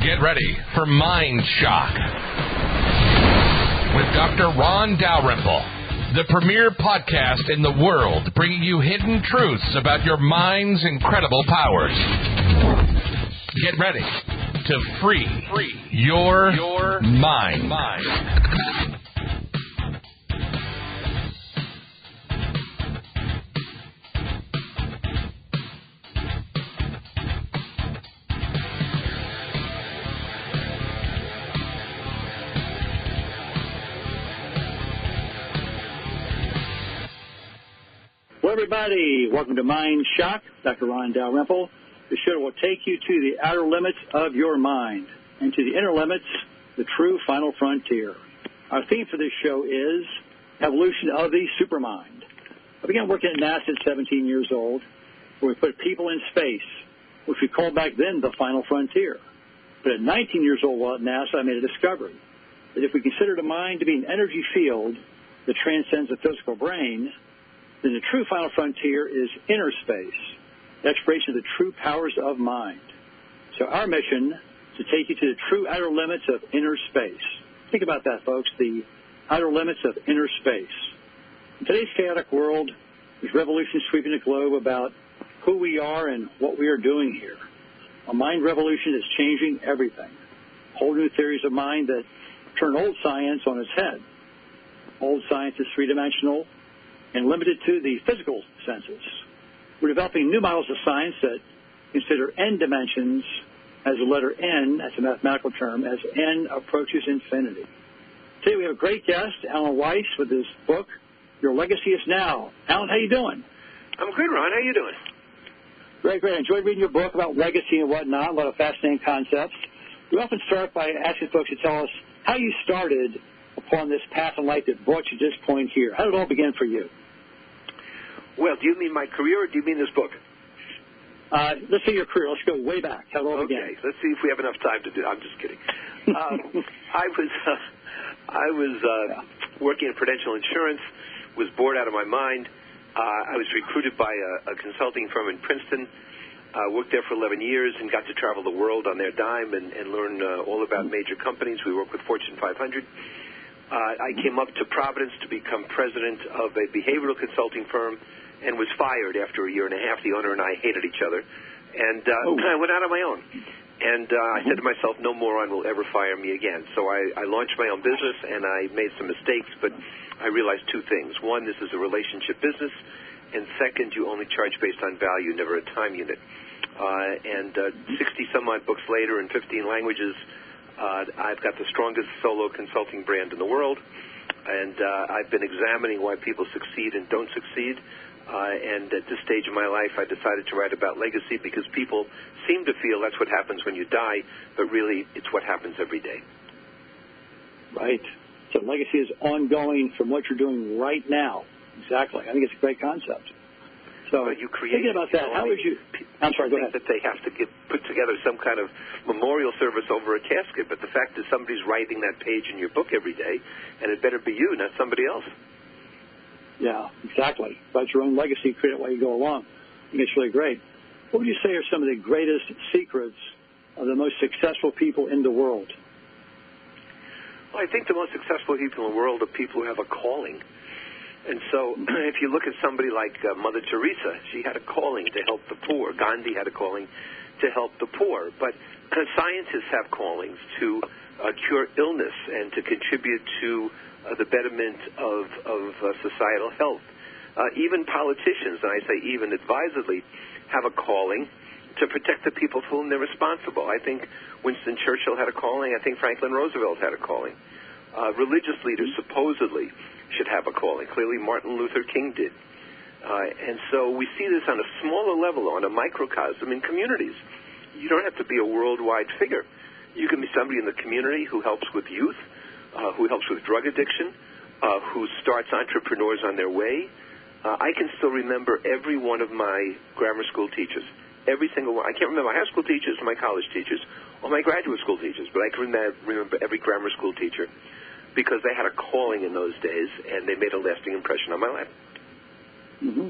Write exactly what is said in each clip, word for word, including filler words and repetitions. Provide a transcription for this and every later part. Get ready for Mind Shock with Doctor Ron Dalrymple, the premier podcast in the world, bringing you hidden truths about your mind's incredible powers. Get ready to free your mind. Everybody, welcome to Mind Shock. Doctor Ron Dalrymple. The show will take you to the outer limits of your mind and to the inner limits, the true final frontier. Our theme for this show is evolution of the supermind. I began working at NASA at seventeen years old, where we put people in space, which we called back then the final frontier. But at nineteen years old while at NASA, I made a discovery that if we considered a mind to be an energy field that transcends the physical brain, then the true final frontier is inner space, the exploration of the true powers of mind. So our mission is to take you to the true outer limits of inner space. Think about that, folks, the outer limits of inner space. In today's chaotic world, there's revolution sweeping the globe about who we are and what we are doing here. A mind revolution is changing everything. Whole new theories of mind that turn old science on its head. Old science is three-dimensional and limited to the physical senses. We're developing new models of science that consider n dimensions as the letter n, that's a mathematical term, as n approaches infinity. Today we have a great guest, Alan Weiss, with his book, Your Legacy Is Now. Alan, how you doing? I'm good, Ron. How you doing? Great, great. I enjoyed reading your book about legacy and whatnot, a lot of fascinating concepts. We often start by asking folks to tell us how you started upon this path in life that brought you to this point here. How did it all begin for you? Well, do you mean my career or do you mean this book? Uh, let's say your career. Let's go way back. Hello okay. again. Let's see if we have enough time to do it. I'm just kidding. um, I was uh, I was uh, working at Prudential Insurance, was bored out of my mind. Uh, I was recruited by a, a consulting firm in Princeton, uh, worked there for eleven years and got to travel the world on their dime and, and learn uh, all about major companies. We work with Fortune five hundred. Uh, I came up to Providence to become president of a behavioral consulting firm and was fired after a year and a half. The owner and I hated each other. And uh, oh. I went out on my own. And uh, I said to myself, no moron will ever fire me again. So I, I launched my own business, and I made some mistakes, but I realized two things. One, this is a relationship business. And second, you only charge based on value, never a time unit. Uh, and uh, sixty-some-odd books later in fifteen languages, uh, I've got the strongest solo consulting brand in the world. And uh, I've been examining why people succeed and don't succeed. Uh, and at this stage of my life, I decided to write about legacy because people seem to feel that's what happens when you die, but really it's what happens every day. Right. So legacy is ongoing from what you're doing right now. Exactly. I think it's a great concept. So well, you create, thinking about that, you know, how would you – I'm sorry, go ahead. That they have to get, put together some kind of memorial service over a casket, but the fact is somebody's writing that page in your book every day, and it better be you, not somebody else. Yeah, exactly. About your own legacy, create it while you go along. I think it's really great. What would you say are some of the greatest secrets of the most successful people in the world? Well, I think the most successful people in the world are people who have a calling. And so if you look at somebody like uh, Mother Teresa, she had a calling to help the poor. Gandhi had a calling to help the poor. But uh, scientists have callings to uh, cure illness and to contribute to Uh, the betterment of, of uh, societal health. Uh, even politicians, and I say even advisedly, have a calling to protect the people for whom they're responsible. I think Winston Churchill had a calling. I think Franklin Roosevelt had a calling. Uh, religious leaders supposedly should have a calling. Clearly Martin Luther King did. Uh, and so we see this on a smaller level, on a microcosm in communities. You don't have to be a worldwide figure. You can be somebody in the community who helps with youth, uh, who helps with drug addiction, uh, who starts entrepreneurs on their way. Uh, I can still remember every one of my grammar school teachers, every single one. I can't remember my high school teachers, my college teachers, or my graduate school teachers, but I can remember every grammar school teacher because they had a calling in those days, and they made a lasting impression on my life. Mm-hmm.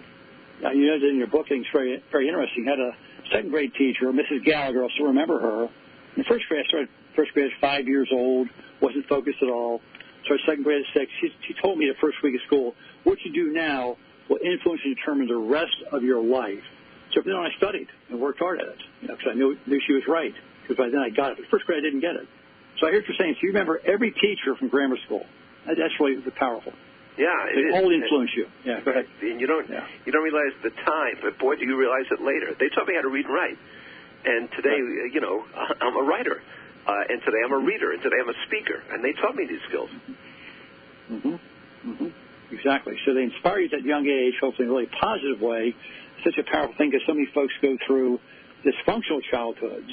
Now, you know, in your book, it's very, very interesting. You had a second grade teacher, Missus Gallagher, I still remember her. In first grade, I started first grade at five years old, wasn't focused at all. Started second grade at six. She, she told me the first week of school, what you do now will influence and determine the rest of your life. So then I studied and worked hard at it, you know, because I knew, knew she was right, because by then I got it. But first grade, I didn't get it. So I hear what you're saying. So you remember every teacher from grammar school. That, that's really powerful. Yeah, it they all influence you. Yeah, go ahead. And you don't yeah. you don't realize the time, but boy, do you realize it later. They taught me how to read and write, and today, right. you know, I'm a writer, uh, and today I'm a reader, and today I'm a speaker, and they taught me these skills. Mm-hmm. Mm-hmm. Exactly. So they inspire you at that young age, hopefully in a really positive way. Such a powerful thing because so many folks go through dysfunctional childhoods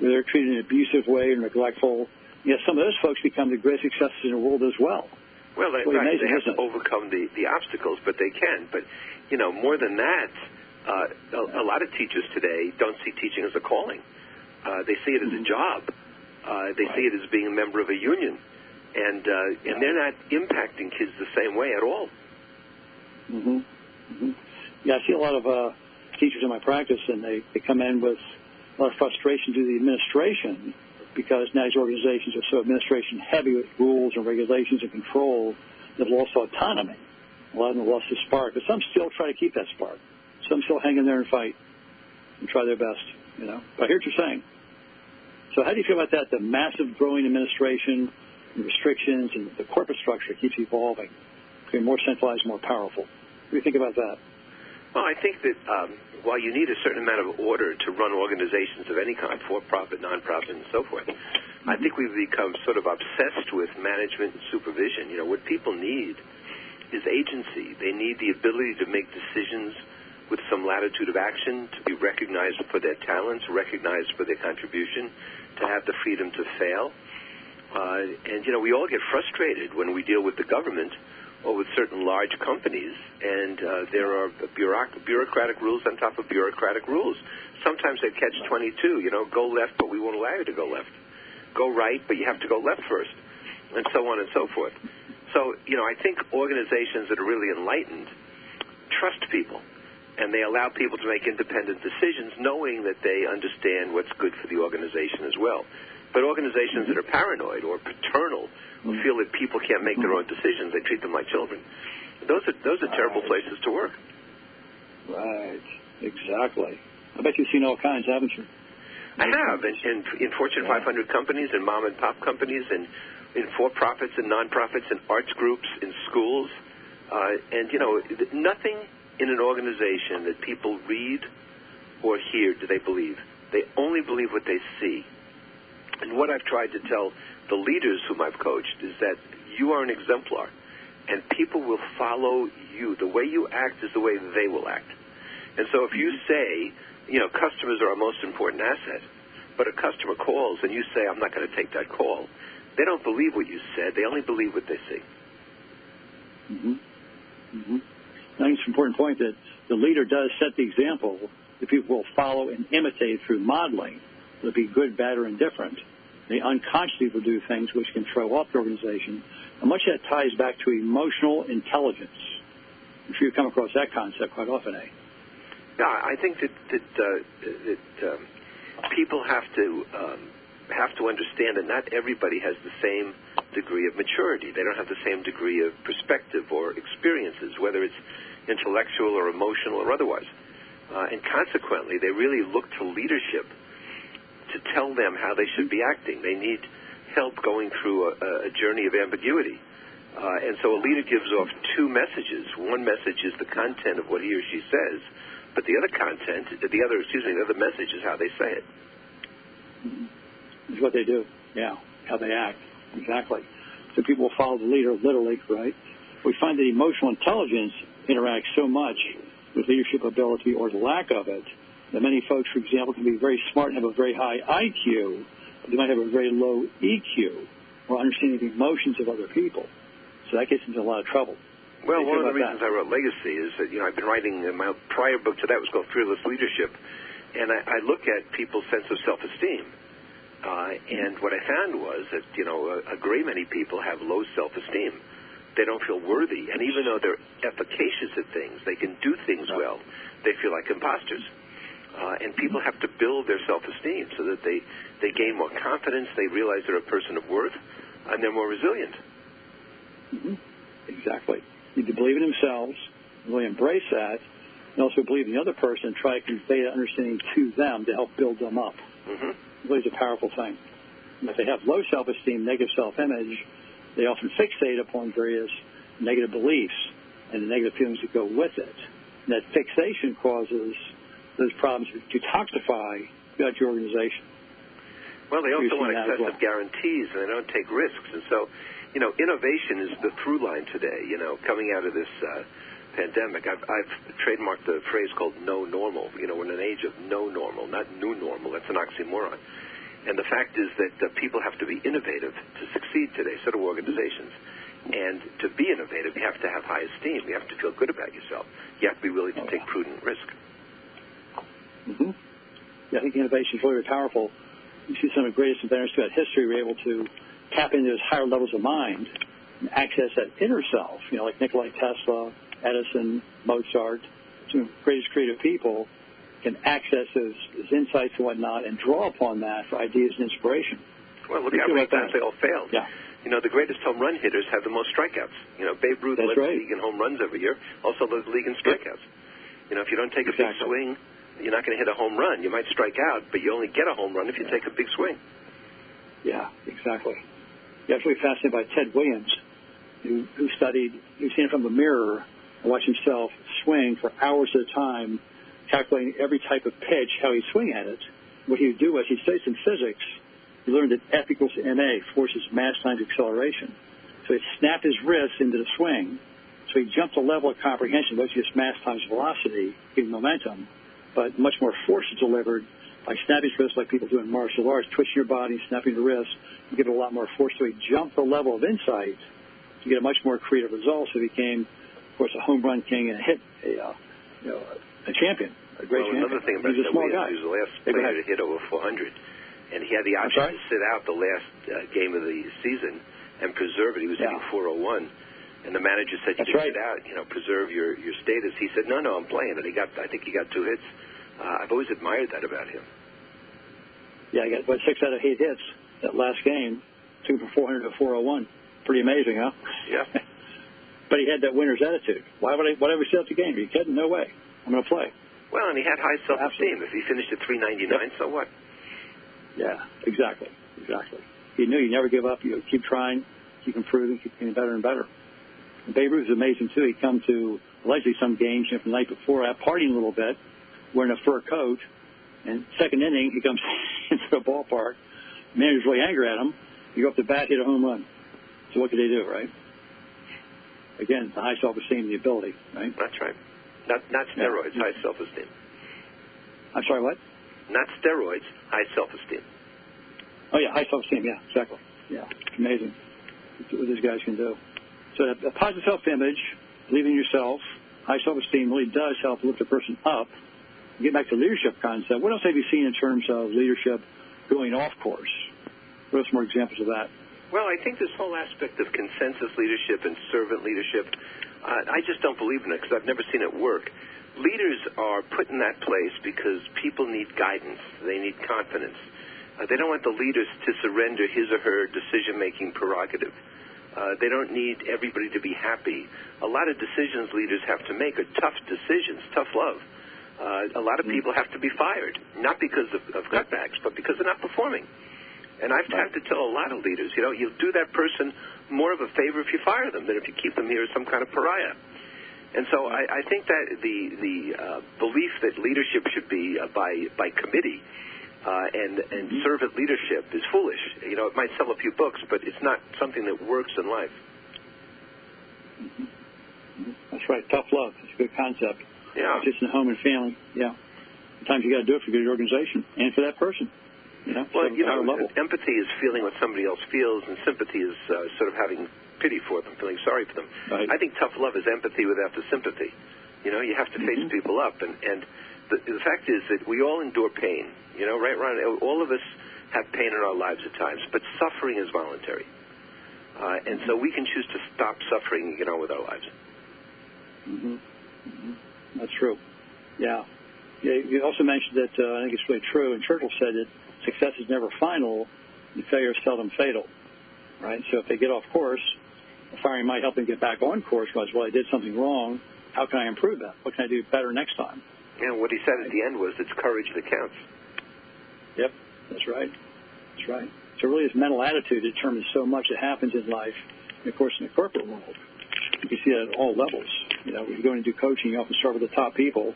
where they're treated in an abusive way or neglectful. Yet some of those folks become the great successes in the world as well. Well, they, well, right. amazing, they have to overcome the, the obstacles, but they can. But, you know, more than that, uh, a, a lot of teachers today don't see teaching as a calling. Uh, they see it as mm-hmm. a job. Uh, they right. see it as being a member of a union. And, uh, and yeah. they're not impacting kids the same way at all. Mm-hmm. Mm-hmm. Yeah, I see a lot of uh, teachers in my practice, and they, they come in with a lot of frustration to the administration, because now these organizations are so administration-heavy with rules and regulations and control, they've lost autonomy. A lot of them have lost the spark, but some still try to keep that spark. Some still hang in there and fight and try their best, you know. But I hear what you're saying. So how do you feel about that, the massive growing administration and restrictions and the corporate structure keeps evolving, becoming more centralized, more powerful? What do you think about that? Well, I think that um, while you need a certain amount of order to run organizations of any kind, for-profit, non-profit, and so forth, mm-hmm. I think we've become sort of obsessed with management and supervision. You know, what people need is agency. They need the ability to make decisions with some latitude of action, to be recognized for their talents, recognized for their contribution, to have the freedom to fail. Uh, and, you know, we all get frustrated when we deal with the government or with certain large companies, and uh, there are bureauc- bureaucratic rules on top of bureaucratic rules. Sometimes they catch twenty-two, you know, go left, but we won't allow you to go left. Go right, but you have to go left first, and so on and so forth. So, you know, I think organizations that are really enlightened trust people, and they allow people to make independent decisions knowing that they understand what's good for the organization as well. But organizations that are paranoid or paternal who feel that people can't make their own decisions, they treat them like children. Those are those are right. terrible places to work. Right, exactly. I bet you've seen all kinds, haven't you? I have, and, and in Fortune five hundred companies, and mom and pop companies, and in for-profits and non-profits, and arts groups, in schools, uh, and you know, nothing in an organization that people read or hear do they believe. They only believe what they see. And what I've tried to tell the leaders whom I've coached is that you are an exemplar, and people will follow you. The way you act is the way they will act. And so if you say, you know, customers are our most important asset, but a customer calls and you say, I'm not going to take that call, they don't believe what you said. They only believe what they see. Mm-hmm. Mm-hmm. I think it's an important point that the leader does set the example that people will follow and imitate through modeling. It'll be good, bad, or indifferent. They unconsciously will do things which can throw off the organization. And much of that ties back to emotional intelligence. I'm sure you come across that concept quite often, eh? Yeah, I think that, that, uh, that um, people have to um, have to understand that not everybody has the same degree of maturity. They don't have the same degree of perspective or experiences, whether it's intellectual or emotional or otherwise. Uh, and consequently, they really look to leadership to tell them how they should be acting. They need help going through a, a journey of ambiguity. Uh, and so a leader gives off two messages. One message is the content of what he or she says, but the other content, the other, excuse me, the other message is how they say it. It's what they do, yeah, how they act, exactly. So people will follow the leader literally, right? We find that emotional intelligence interacts so much with leadership ability or the lack of it. That many folks, for example, can be very smart and have a very high I Q, They might have a very low E Q or understanding the emotions of other people. So that gets into a lot of trouble. Well, one of the reasons that I wrote Legacy is that, you know, I've been writing, in my prior book to that was called Fearless Leadership, and I, I look at people's sense of self-esteem. Uh, and what I found was that, you know, a, a great many people have low self-esteem. They don't feel worthy. And even though they're efficacious at things, they can do things well, they feel like imposters. Uh, and people have to build their self-esteem so that they, they gain more confidence, they realize they're a person of worth, and they're more resilient. Mm-hmm. Exactly. You need to believe in themselves, really embrace that, and also believe in the other person and try to convey that understanding to them to help build them up. Mm-hmm. Really is a powerful thing. And if they have low self-esteem, negative self-image, they often fixate upon various negative beliefs and the negative feelings that go with it. And that fixation causes those problems to detoxify throughout your organization. Well, they also want excessive guarantees, and they don't take risks. And so, you know, innovation is the through line today, you know, coming out of this uh, pandemic. I've, I've trademarked the phrase called no normal. You know, we're in an age of no normal, not new normal. That's an oxymoron. And the fact is that uh, people have to be innovative to succeed today, so do organizations. And to be innovative, you have to have high esteem. You have to feel good about yourself. You have to be willing to take prudent risk. Mm-hmm. Yeah, I think innovation is really, really powerful. You see some of the greatest inventors throughout history were able to tap into those higher levels of mind and access that inner self, you know, like Nikola Tesla, Edison, Mozart. Some of the greatest creative people can access those, those insights and whatnot and draw upon that for ideas and inspiration. Well, look how many times they all failed. Yeah. You know, the greatest home run hitters have the most strikeouts. You know, Babe Ruth led the league in home runs every year, also led the league in strikeouts. Yeah. You know, if you don't take a big swing, you're not going to hit a home run. You might strike out, but you only get a home run if you take a big swing. Yeah, exactly. Yeah, I was really fascinated by Ted Williams, who, who studied, who seen from the mirror and watched himself swing for hours at a time, calculating every type of pitch, how he'd swing at it. What he would do was he studied some physics. He learned that F equals ma, force is mass times acceleration. So he snapped his wrist into the swing. So he jumped a level of comprehension, which is mass times velocity, giving momentum. But much more force is delivered by snapping his wrist like people do in martial arts, twitching your body, snapping the wrist, you get a lot more force. So he jumped the level of insight to get a much more creative result. So he became, of course, a home run king and a hit, a, uh, you know, a champion, a great well, champion. Another thing about that, he was the last player to hit over four hundred. And he had the option to sit out the last uh, game of the season and preserve it. He was yeah. hitting four oh one. And the manager said, you can right. get out, you know, preserve your, your status. He said, no, no, I'm playing. And he got, I think he got two hits. Uh, I've always admired that about him. Yeah, he got, what, six out of eight hits that last game, two for four hundred to four oh one. Pretty amazing, huh? Yeah. But he had that winner's attitude. Why would I, why would I sit out the game? Are you kidding? No way. I'm going to play. Well, and he had high self-esteem. If he finished at three ninety-nine, yep. so what? Yeah, exactly, exactly. He knew you never give up. You keep trying, keep improving, keep getting better and better. Babe Ruth is amazing, too. He'd come to, allegedly, some games from the night before, out partying a little bit, wearing a fur coat, and second inning, he comes into the ballpark. The manager's really angry at him. You go up to bat, hit a home run. So what could they do, right? Again, it's the high self-esteem and the ability, right? That's right. Not, not steroids, yeah. high self-esteem. I'm sorry, what? Not steroids, high self-esteem. Oh, yeah, high self-esteem, yeah, exactly. Yeah, it's amazing what these guys can do. So a positive self-image, believing in yourself, high self-esteem really does help lift a person up. Get back to the leadership concept. What else have you seen in terms of leadership going off course? What are some more examples of that? Well, I think this whole aspect of consensus leadership and servant leadership, uh, I just don't believe in it because I've never seen it work. Leaders are put in that place because people need guidance. They need confidence. Uh, they don't want the leaders to surrender his or her decision-making prerogative. Uh, they don't need everybody to be happy. A lot of decisions leaders have to make are tough decisions, tough love. Uh, a lot of people have to be fired, not because of, of cutbacks, but because they're not performing. And I've had to tell a lot of leaders, you know, you'll do that person more of a favor if you fire them than if you keep them here as some kind of pariah. And so I, I think that the, the uh, belief that leadership should be uh, by, by committee Uh, and, and servant leadership is foolish. You know, it might sell a few books, but it's not something that works in life. That's right. Tough love. It's a good concept. Yeah. Just in the home and family. Yeah. Sometimes you got to do it for your organization and for that person. you know, well, you know, level. Empathy is feeling what somebody else feels, and sympathy is uh, sort of having pity for them, feeling sorry for them. Right. I think tough love is empathy without the sympathy. You know, you have to face mm-hmm. people up, and, and the, the fact is that we all endure pain. You know, right, Ron? All of us have pain in our lives at times, but suffering is voluntary. Uh, and so we can choose to stop suffering and get on with our lives. Mm-hmm. Mm-hmm. That's true. Yeah. yeah. You also mentioned that, uh, I think it's really true, and Churchill said that success is never final and failure is seldom fatal, right? So if they get off course, firing might help them get back on course because, well, I did something wrong. How can I improve that? What can I do better next time? And what he said at the end was it's courage that counts. Yep, that's right. That's right. So really his mental attitude determines so much that happens in life, and of course in the corporate world. You can see that at all levels. You know, when you go and do coaching, you often start with the top people.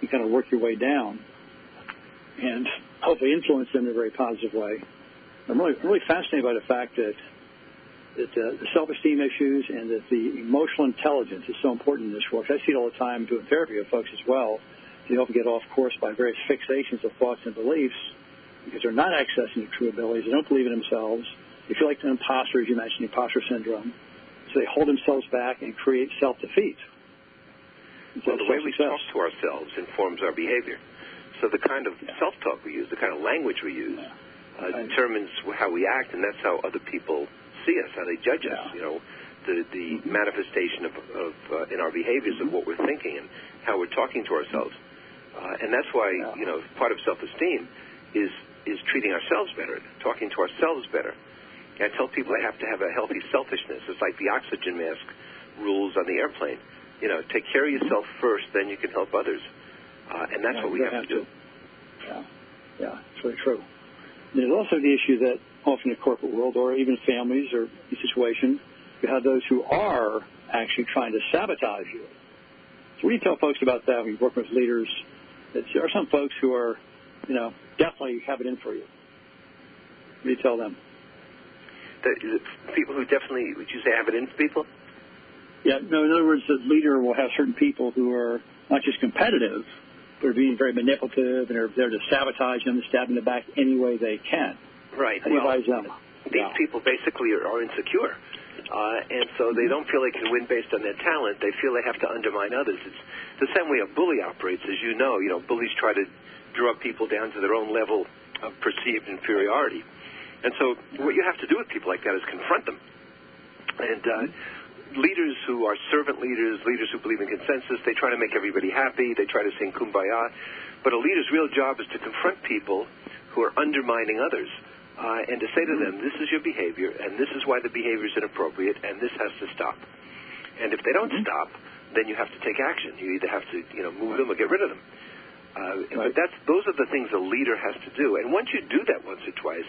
You kind of work your way down and hopefully influence them in a very positive way. I'm really, really fascinated by the fact that, that uh, the self-esteem issues and that the emotional intelligence is so important in this work. I see it all the time doing therapy with folks as well. They often get off course by various fixations of thoughts and beliefs because they're not accessing their true abilities. They don't believe in themselves. They feel like an imposter, as you mentioned, imposter syndrome. So they hold themselves back and create self-defeat. Well, the way we talk to ourselves informs our behavior. So the kind of yeah. self-talk we use, the kind of language we use, yeah. uh, determines how we act, and that's how other people see us, how they judge yeah. us. You know, the the mm-hmm. manifestation of, of uh, in our behaviors mm-hmm. of what we're thinking and how we're talking to ourselves. Uh, and that's why yeah. you know part of self-esteem is is treating ourselves better, talking to ourselves better. I tell people they have to have a healthy selfishness. It's like the oxygen mask rules on the airplane. You know, take care of yourself first, then you can help others. Uh, and that's yeah, what we have, have to do. Yeah, yeah, it's very true. And there's also the issue that often in the corporate world or even families or situation, you have those who are actually trying to sabotage you. So what do you tell folks about that when you work with leaders? That there are some folks who are, you know, definitely have it in for you. What do you tell them? The, the people who definitely, would you say, have it in for people? Yeah, no, in other words, the leader will have certain people who are not just competitive, but are being very manipulative and are there to sabotage them and stab them in the back any way they can. Right. How do you advise them? These yeah. people basically are, are insecure, uh, and so they don't feel they can win based on their talent. They feel they have to undermine others. It's the same way a bully operates, as you know. You know, bullies try to draw people down to their own level of perceived inferiority. And so what you have to do with people like that is confront them. And uh, leaders who are servant leaders, leaders who believe in consensus, they try to make everybody happy. They try to sing kumbaya. But a leader's real job is to confront people who are undermining others uh, and to say to them, this is your behavior, and this is why the behavior is inappropriate, and this has to stop. And if they don't mm-hmm. stop, then you have to take action. You either have to you know, move them or get rid of them. Uh, right. But that's, those are the things a leader has to do. And once you do that once or twice,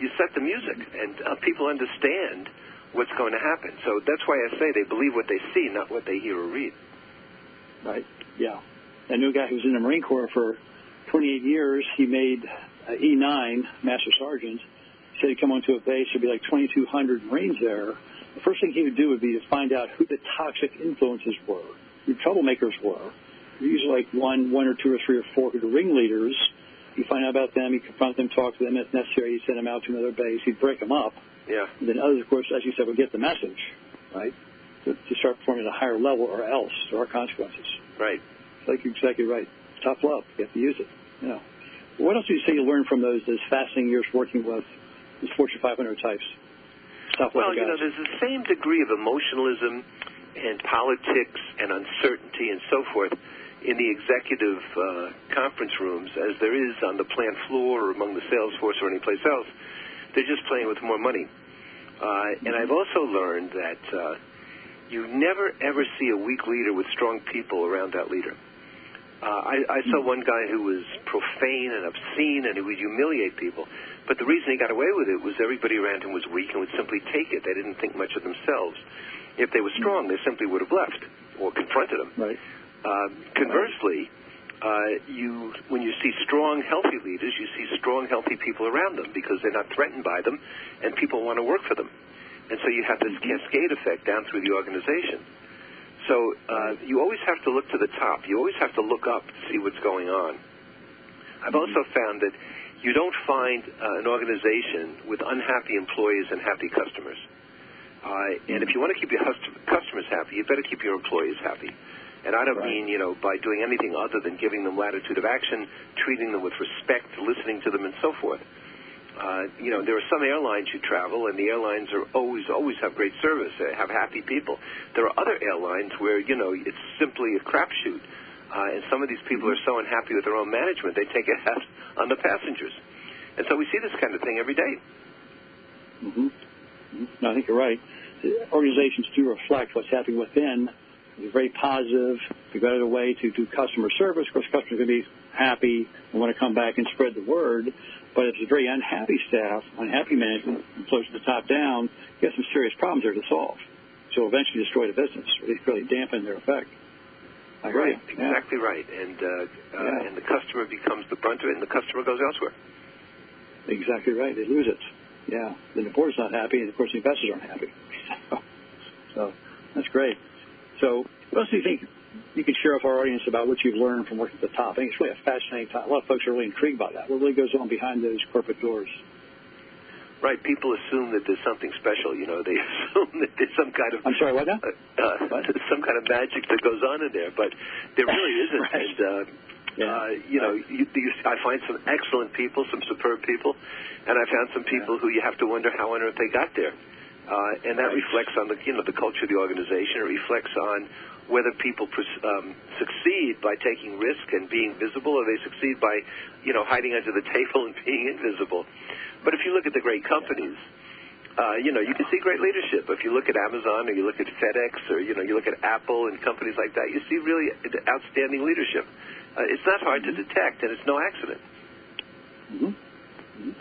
you set the music, and uh, people understand what's going to happen. So that's why I say they believe what they see, not what they hear or read. Right, yeah. I knew a guy who was in the Marine Corps for twenty-eight years. He made uh, E nine, Master Sergeant. He said he'd come onto a base. There'd be like twenty-two hundred Marines there. The first thing he would do would be to find out who the toxic influences were, who troublemakers were. Usually like one, one or two or three or four who are the ringleaders. You find out about them, you confront them, talk to them. If necessary, you send them out to another base. You break them up. Yeah. And then others, of course, as you said, will get the message, right, to, to start performing at a higher level or else there are consequences. Right. It's like you're exactly right. Tough love. You have to use it. You know. What else do you say you learned from those, those fascinating years working with these Fortune five hundred types? Tough well, love you guys. know, there's the same degree of emotionalism and politics and uncertainty and so forth in the executive uh, conference rooms as there is on the plant floor or among the sales force or anyplace else. They're just playing with more money. Uh, and I've also learned that uh, you never, ever see a weak leader with strong people around that leader. Uh, I, I saw one guy who was profane and obscene and he would humiliate people. But the reason he got away with it was everybody around him was weak and would simply take it. They didn't think much of themselves. If they were strong, they simply would have left or confronted him. Right. Uh, conversely, uh, you when you see strong, healthy leaders, you see strong, healthy people around them because they're not threatened by them, and people want to work for them. And so you have this cascade effect down through the organization. So uh, you always have to look to the top. You always have to look up to see what's going on. I've also found that you don't find uh, an organization with unhappy employees and happy customers. Uh, and if you want to keep your customers happy, you better keep your employees happy. And I don't right. mean, you know, by doing anything other than giving them latitude of action, treating them with respect, listening to them, and so forth. Uh, you know, there are some airlines you travel, and the airlines are always, always have great service, they have happy people. There are other airlines where, you know, it's simply a crapshoot. Uh, and some of these people are so unhappy with their own management, they take it out on the passengers. And so we see this kind of thing every day. Mm-hmm. I think you're right. The organizations do reflect what's happening within. It's very positive. You've got a way to do customer service. Of course, customers are going to be happy and want to come back and spread the word. But if it's a very unhappy staff, unhappy management, close to the top down, you got some serious problems there to solve. So eventually destroy the business, really, really dampen their effect. I right, yeah. exactly right. And, uh, yeah. uh, and the customer becomes the brunt of it, and the customer goes elsewhere. Exactly right. They lose it. Yeah. Then the board's not happy, and, of course, the investors aren't happy. So that's great. So what else do you think you could share with our audience about what you've learned from working at the top? I think it's really a fascinating time. A lot of folks are really intrigued by that. What really goes on behind those corporate doors? Right. People assume that there's something special. You know, they assume that there's some kind of I'm sorry, what now? Uh, uh, what? Some kind of magic that goes on in there, but there really isn't. Right. And uh, yeah. uh, you know, you, you, I find some excellent people, some superb people, and I found some people yeah. who you have to wonder how on earth they got there. Uh, and that right. reflects on the you know the culture of the organization. It reflects on whether people um, succeed by taking risk and being visible, or they succeed by you know hiding under the table and being invisible. But if you look at the great companies, uh, you know you can see great leadership. If you look at Amazon or you look at FedEx or you know you look at Apple and companies like that, you see really outstanding leadership. Uh, it's not hard mm-hmm. to detect, and it's no accident. Mm-hmm. Mm-hmm.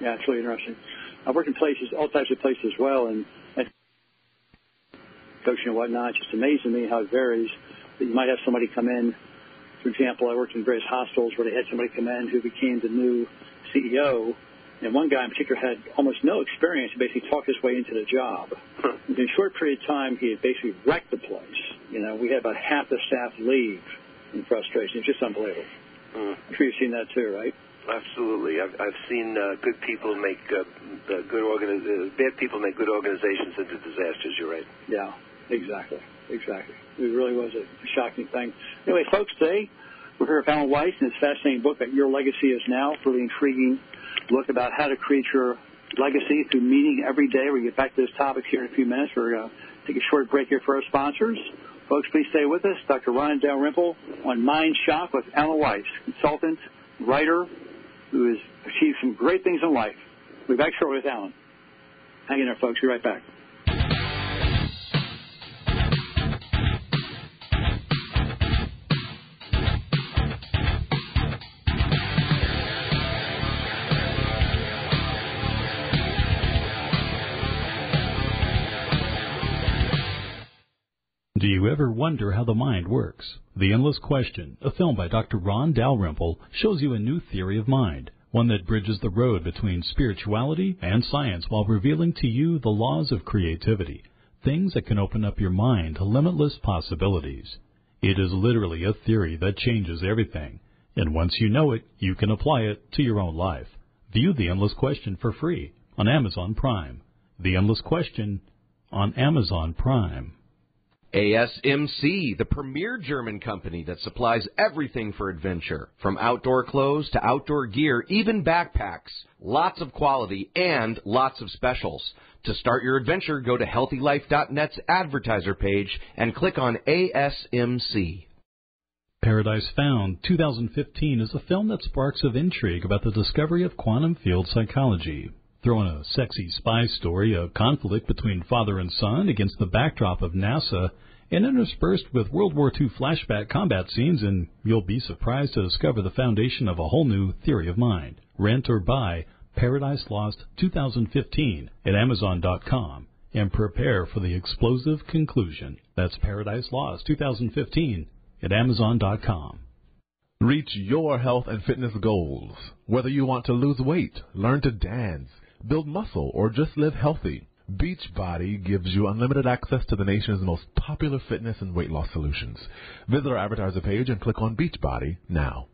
Yeah, it's really interesting. I work in places, all types of places as well, and coaching and whatnot. It's just amazing to me how it varies. You might have somebody come in. For example, I worked in various hospitals where they had somebody come in who became the new C E O, and one guy in particular had almost no experience. He basically talked his way into the job. In a short period of time, he had basically wrecked the place. You know, we had about half the staff leave in frustration. It's just unbelievable. Mm. I'm sure you've seen that too, right? Absolutely. I've, I've seen uh, good people make uh, uh, good organiz- uh, bad people make good organizations into disasters. You're right. Yeah, exactly, exactly. It really was a shocking thing. Anyway, folks, today we're here with Alan Weiss and his fascinating book that Your Legacy Is Now. It's a really intriguing look about how to create your legacy through meaning every day. We'll get back to those topics here in a few minutes. We're going to take a short break here for our sponsors. Folks, please stay with us. Doctor Ron Dalrymple on Mind Shock with Alan Weiss, consultant, writer, who has achieved some great things in life. We'll be back shortly with Alan. Hang in there, folks. Be right back. Do you ever wonder how the mind works? The Endless Question, a film by Doctor Ron Dalrymple, shows you a new theory of mind, one that bridges the road between spirituality and science while revealing to you the laws of creativity, things that can open up your mind to limitless possibilities. It is literally a theory that changes everything, and once you know it, you can apply it to your own life. View The Endless Question for free on Amazon Prime. The Endless Question on Amazon Prime. A S M C, the premier German company that supplies everything for adventure, from outdoor clothes to outdoor gear, even backpacks. Lots of quality and lots of specials. To start your adventure, go to healthy life dot net's advertiser page and click on A S M C. Paradise Found twenty fifteen is a film that sparks of intrigue about the discovery of quantum field psychology. Throw in a sexy spy story, a conflict between father and son against the backdrop of NASA, and interspersed with World War Two flashback combat scenes, and you'll be surprised to discover the foundation of a whole new theory of mind. Rent or buy Paradise Lost twenty fifteen at amazon dot com and prepare for the explosive conclusion. That's Paradise Lost twenty fifteen at amazon dot com. Reach your health and fitness goals. Whether you want to lose weight, learn to dance, build muscle, or just live healthy, Beachbody gives you unlimited access to the nation's most popular fitness and weight loss solutions. Visit our advertiser page and click on Beachbody now.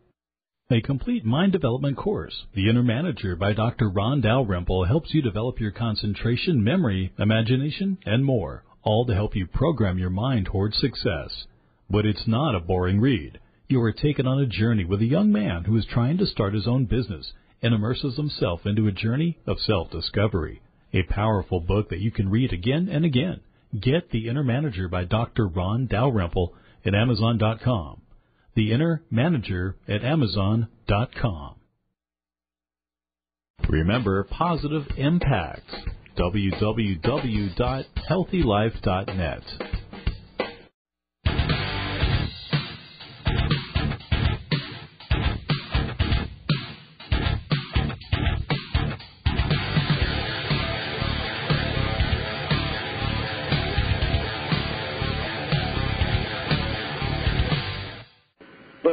A complete mind development course, The Inner Manager by Doctor Ron Dalrymple, helps you develop your concentration, memory, imagination, and more, all to help you program your mind towards success. But it's not a boring read. You are taken on a journey with a young man who is trying to start his own business and immerses himself into a journey of self-discovery. A powerful book that you can read again and again. Get The Inner Manager by Doctor Ron Dalrymple at Amazon dot com. The Inner Manager at Amazon dot com. Remember Positive Impacts. w w w dot healthy life dot net.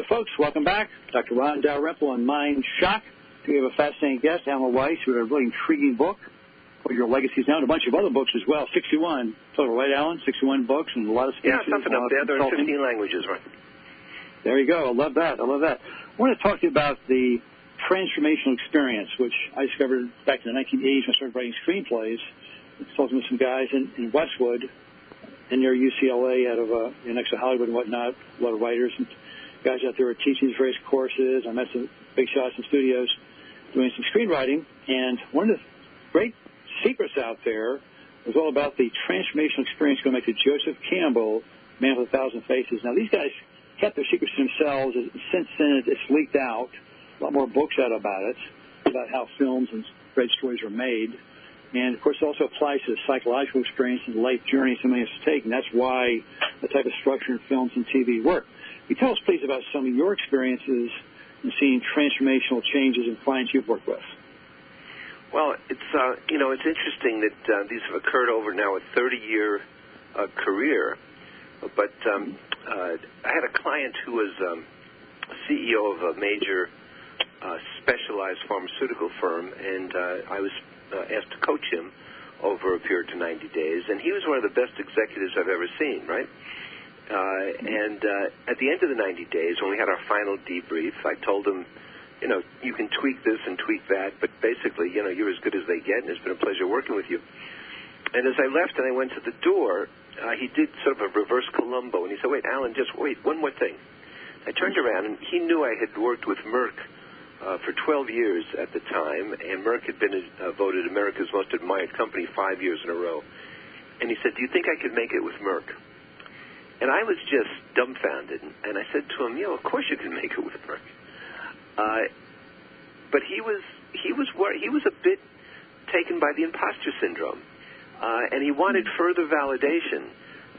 Folks, welcome back. Doctor Ron Dalrymple on Mind Shock. We have a fascinating guest, Alan Weiss, with a really intriguing book, What Your Legacies Now, and a bunch of other books as well. sixty-one total, right, Alan? sixty-one books and a lot of speeches. Yeah, something up there. They're in fifteen languages, right? There you go. I love that. I love that. I want to talk to you about the transformational experience, which I discovered back in the nineteen eighties when I started writing screenplays. I was talking to some guys in, in Westwood and near U C L A, out of uh, you know, next to Hollywood and whatnot, a lot of writers and guys out there were teaching these various courses. I met some big shots in studios doing some screenwriting, and one of the great secrets out there was all about the transformational experience going back to Joseph Campbell, Man with a Thousand Faces. Now, these guys kept their secrets to themselves, and since then it's leaked out. A lot more books out about it, about how films and great stories were made. And, of course, it also applies to the psychological experience and life journey somebody has to take, and that's why the type of structure in films and T V work. Can you tell us, please, about some of your experiences in seeing transformational changes in clients you've worked with? Well, it's uh, you know, it's interesting that uh, these have occurred over now a thirty-year uh, career. But um, uh, I had a client who was um, C E O of a major uh, specialized pharmaceutical firm, and uh, I was uh, asked to coach him over a period of ninety days. And he was one of the best executives I've ever seen, right? Uh, and uh, at the end of the ninety days, when we had our final debrief, I told him, you know, you can tweak this and tweak that, but basically, you know, you're as good as they get, and it's been a pleasure working with you. And as I left and I went to the door, uh, he did sort of a reverse Columbo, and he said, wait, Alan, just wait, one more thing. I turned around, and he knew I had worked with Merck uh, for twelve years at the time, and Merck had been uh, voted America's Most Admired Company five years in a row. And he said, do you think I could make it with Merck? And I was just dumbfounded, and I said to him, you know, of course you can make it with Merck. Uh, but he was he was he was a bit taken by the imposter syndrome, uh, and he wanted further validation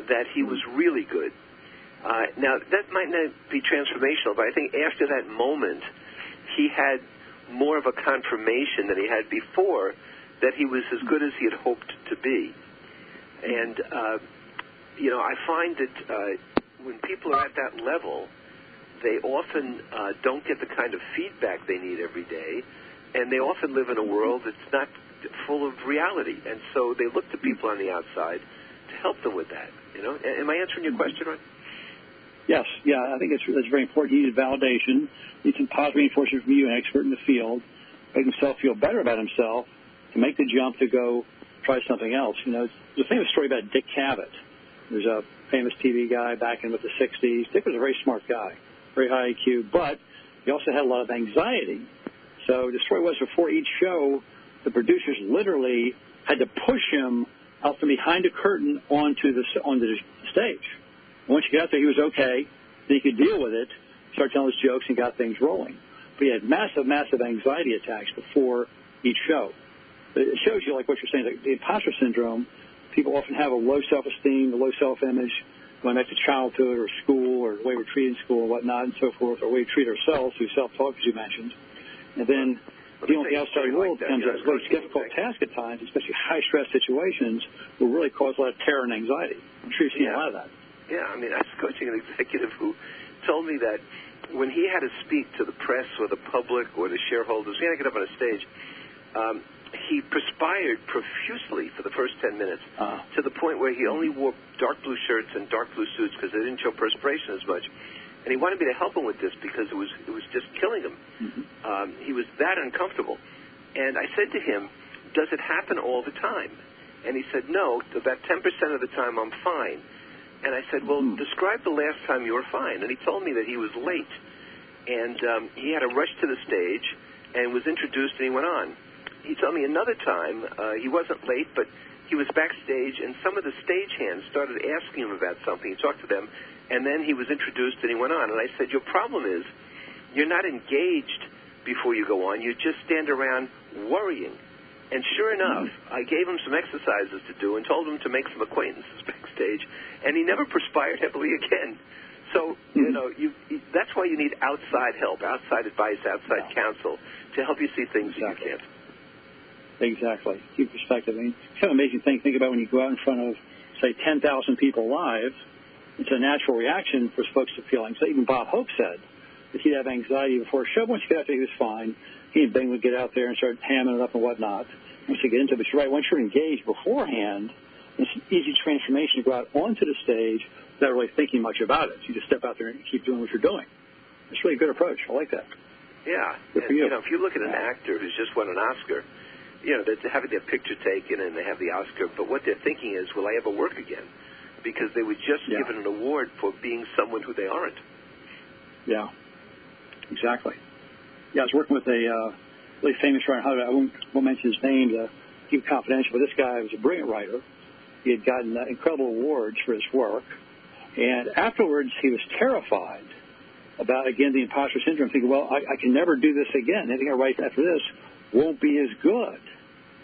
that he was really good. Uh, now, that might not be transformational, but I think after that moment, he had more of a confirmation than he had before that he was as good as he had hoped to be. And Uh, You know, I find that uh, when people are at that level, they often uh, don't get the kind of feedback they need every day, and they often live in a world that's not full of reality, and so they look to people on the outside to help them with that. You know, am I answering your question right? Yes, yeah, I think it's that's very important. You need validation, you need some positive reinforcement from you, an expert in the field, make himself feel better about himself to make the jump to go try something else. You know, there's a famous story about Dick Cavett. There's a famous T V guy back in with the sixties. Dick was a very smart guy, very high I Q, but he also had a lot of anxiety. So the story was before each show, the producers literally had to push him out from behind a curtain onto the onto the stage. And once he got out there, he was okay. Then he could deal with it, start telling his jokes, and got things rolling. But he had massive, massive anxiety attacks before each show. But it shows you, like what you're saying, like the imposter syndrome. People often have a low self-esteem, a low self-image, going back to childhood or school or the way we're treated in school and whatnot and so forth, or the way we treat ourselves through self-talk, as you mentioned. And then dealing with the outside world becomes a very difficult task at times, especially high-stress situations, will really cause a lot of terror and anxiety. I'm sure you've seen a lot of that. Yeah, I mean, I was coaching an executive who told me that when he had to speak to the press or the public or the shareholders, he had to get up on a stage, um, he perspired profusely for the first ten minutes uh, to the point where he only wore dark blue shirts and dark blue suits because they didn't show perspiration as much. And he wanted me to help him with this because it was, it was just killing him. Mm-hmm. Um, he was that uncomfortable. And I said to him, does it happen all the time? And he said, no, about ten percent of the time I'm fine. And I said, well, mm-hmm. describe the last time you were fine. And he told me that he was late. And um, he had a rush to the stage and was introduced, and he went on. He told me another time, uh, he wasn't late, but he was backstage, and some of the stagehands started asking him about something. He talked to them, and then he was introduced, and he went on. And I said, your problem is you're not engaged before you go on. You just stand around worrying. And sure enough, I gave him some exercises to do and told him to make some acquaintances backstage, and he never perspired heavily again. So, you know, you, that's why you need outside help, outside advice, outside counsel to help you see things exactly. that you can't. Exactly. Keep perspective. I mean, it's kind of an amazing thing. Think about when you go out in front of, say, ten thousand people live, it's a natural reaction for folks to feeling. So even Bob Hope said that he'd have anxiety before a show. Once he got out there, he was fine. He and Bing would get out there and start hamming it up and whatnot. Once you get into it, but you're right, once you're engaged beforehand, it's an easy transformation to go out onto the stage without really thinking much about it. You just step out there and keep doing what you're doing. It's really a good approach. I like that. Yeah. Good and, for you. You know, if you look at an actor who's just won an Oscar, you know, they're having their picture taken and they have the Oscar, but what they're thinking is, will I ever work again? Because they were just yeah. given an award for being someone who they aren't. Yeah, exactly. Yeah, I was working with a uh, really famous writer. I won't, won't mention his name to keep it confidential, but this guy was a brilliant writer. He had gotten uh, incredible awards for his work, and afterwards he was terrified about, again, the imposter syndrome, thinking, well, I, I can never do this again. Anything I write after this won't be as good.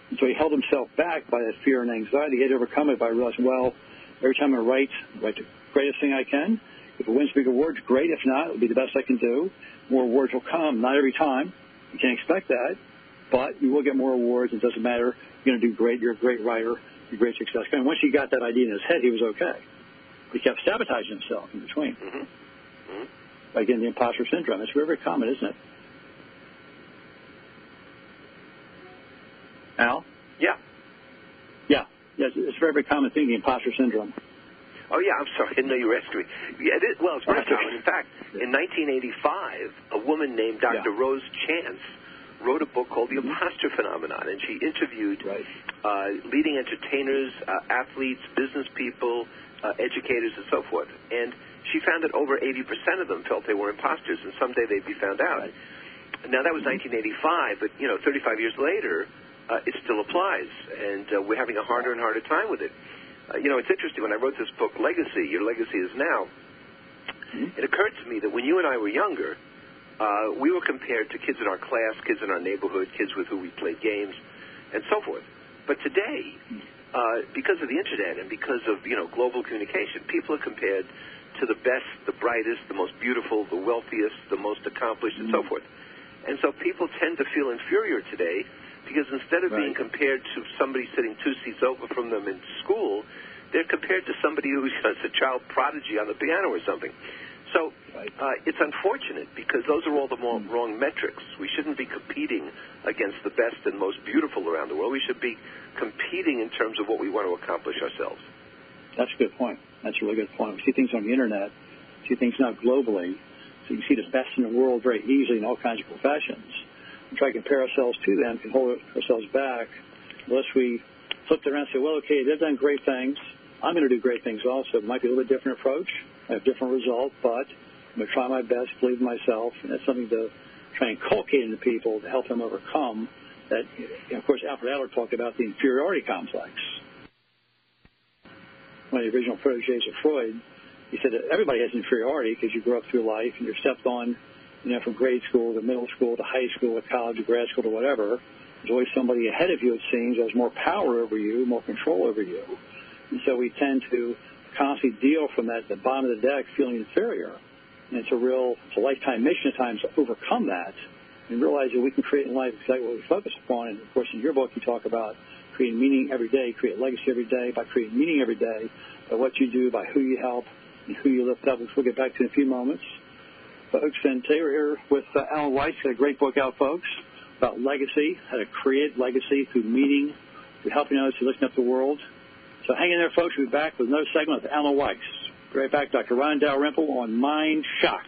And so he held himself back by that fear and anxiety. He had to overcome it by realizing, well, every time I write, I write the greatest thing I can. If it wins big awards, great. If not, it'll be the best I can do. More awards will come. Not every time. You can't expect that. But you will get more awards. It doesn't matter. You're going to do great. You're a great writer. You're a great success. And once he got that idea in his head, he was okay. He kept sabotaging himself in between. Mm-hmm. Mm-hmm. Again, the imposter syndrome. It's very, very common, isn't it? Al? Yeah. Yeah. Yes, it's a very, very common thing, the imposter syndrome. Oh, yeah, I'm sorry. I didn't know you were asking me. Yeah, it is, well, it's very oh, common. In fact, in nineteen eighty-five, a woman named Doctor Yeah. Rose Chance wrote a book called The Imposter Phenomenon, and she interviewed right. uh, leading entertainers, uh, athletes, business people, uh, educators, and so forth. And she found that over eighty percent of them felt they were imposters, and someday they'd be found out. Right. Now, that was nineteen eighty-five, but, you know, thirty-five years later, Uh, it still applies, and uh, we're having a harder and harder time with it. Uh, you know, it's interesting. When I wrote this book, Legacy, Your Legacy Is Now, mm-hmm. it occurred to me that when you and I were younger, uh, we were compared to kids in our class, kids in our neighborhood, kids with who we played games, and so forth. But today, uh, because of the Internet and because of, you know, global communication, people are compared to the best, the brightest, the most beautiful, the wealthiest, the most accomplished, mm-hmm. and so forth. And so people tend to feel inferior today, because instead of right. being compared to somebody sitting two seats over from them in school, they're compared to somebody who's a child prodigy on the piano or something. So right. uh, it's unfortunate because those are all the more, mm. wrong metrics. We shouldn't be competing against the best and most beautiful around the world. We should be competing in terms of what we want to accomplish ourselves. That's a good point. That's a really good point. We see things on the Internet, we see things not globally, so you can see the best in the world very easily in all kinds of professions. Try to compare ourselves to them, can hold ourselves back, unless we flip it around and say, well, okay, they've done great things. I'm going to do great things also. It might be a little bit different approach. I have a different result, but I'm going to try my best, believe in myself, and that's something to try and inculcate into people to help them overcome that. And of course, Alfred Adler talked about the inferiority complex. One of the original proteges of Freud, he said that everybody has inferiority because you grow up through life and you're stepped on, you know, from grade school to middle school to high school to college to grad school to whatever. There's always somebody ahead of you, it seems, that has more power over you, more control over you. And so we tend to constantly deal from that, the bottom of the deck, feeling inferior. And it's a real, it's a lifetime mission at times to overcome that and realize that we can create in life exactly what we focus upon. And, of course, in your book you talk about creating meaning every day, create legacy every day, by creating meaning every day, by what you do, by who you help, and who you lift up, which we'll get back to in a few moments. Folks, and today we're here with uh, Alan Weiss. Got a great book out, folks, about legacy, how to create legacy through meaning, through helping others, through looking up the world. So hang in there, folks. We'll be back with another segment with Alan Weiss. Be right back, Doctor Ron Dalrymple on Mind Shock.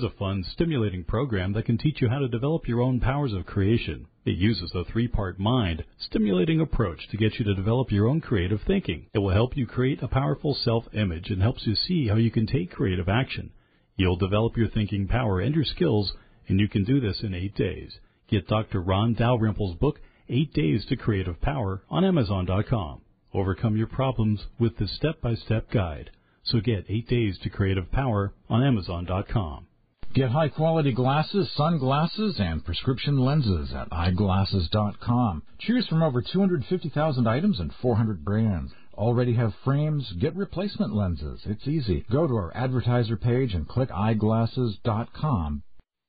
Here's a fun, stimulating program that can teach you how to develop your own powers of creation. It uses the three-part mind, stimulating approach to get you to develop your own creative thinking. It will help you create a powerful self-image and helps you see how you can take creative action. You'll develop your thinking power and your skills, and you can do this in eight days. Get Doctor Ron Dalrymple's book, Eight Days to Creative Power, on Amazon dot com. Overcome your problems with this step-by-step guide. So get Eight Days to Creative Power on Amazon dot com. Get high-quality glasses, sunglasses, and prescription lenses at eyeglasses dot com. Choose from over two hundred fifty thousand items and four hundred brands. Already have frames? Get replacement lenses. It's easy. Go to our advertiser page and click eyeglasses dot com.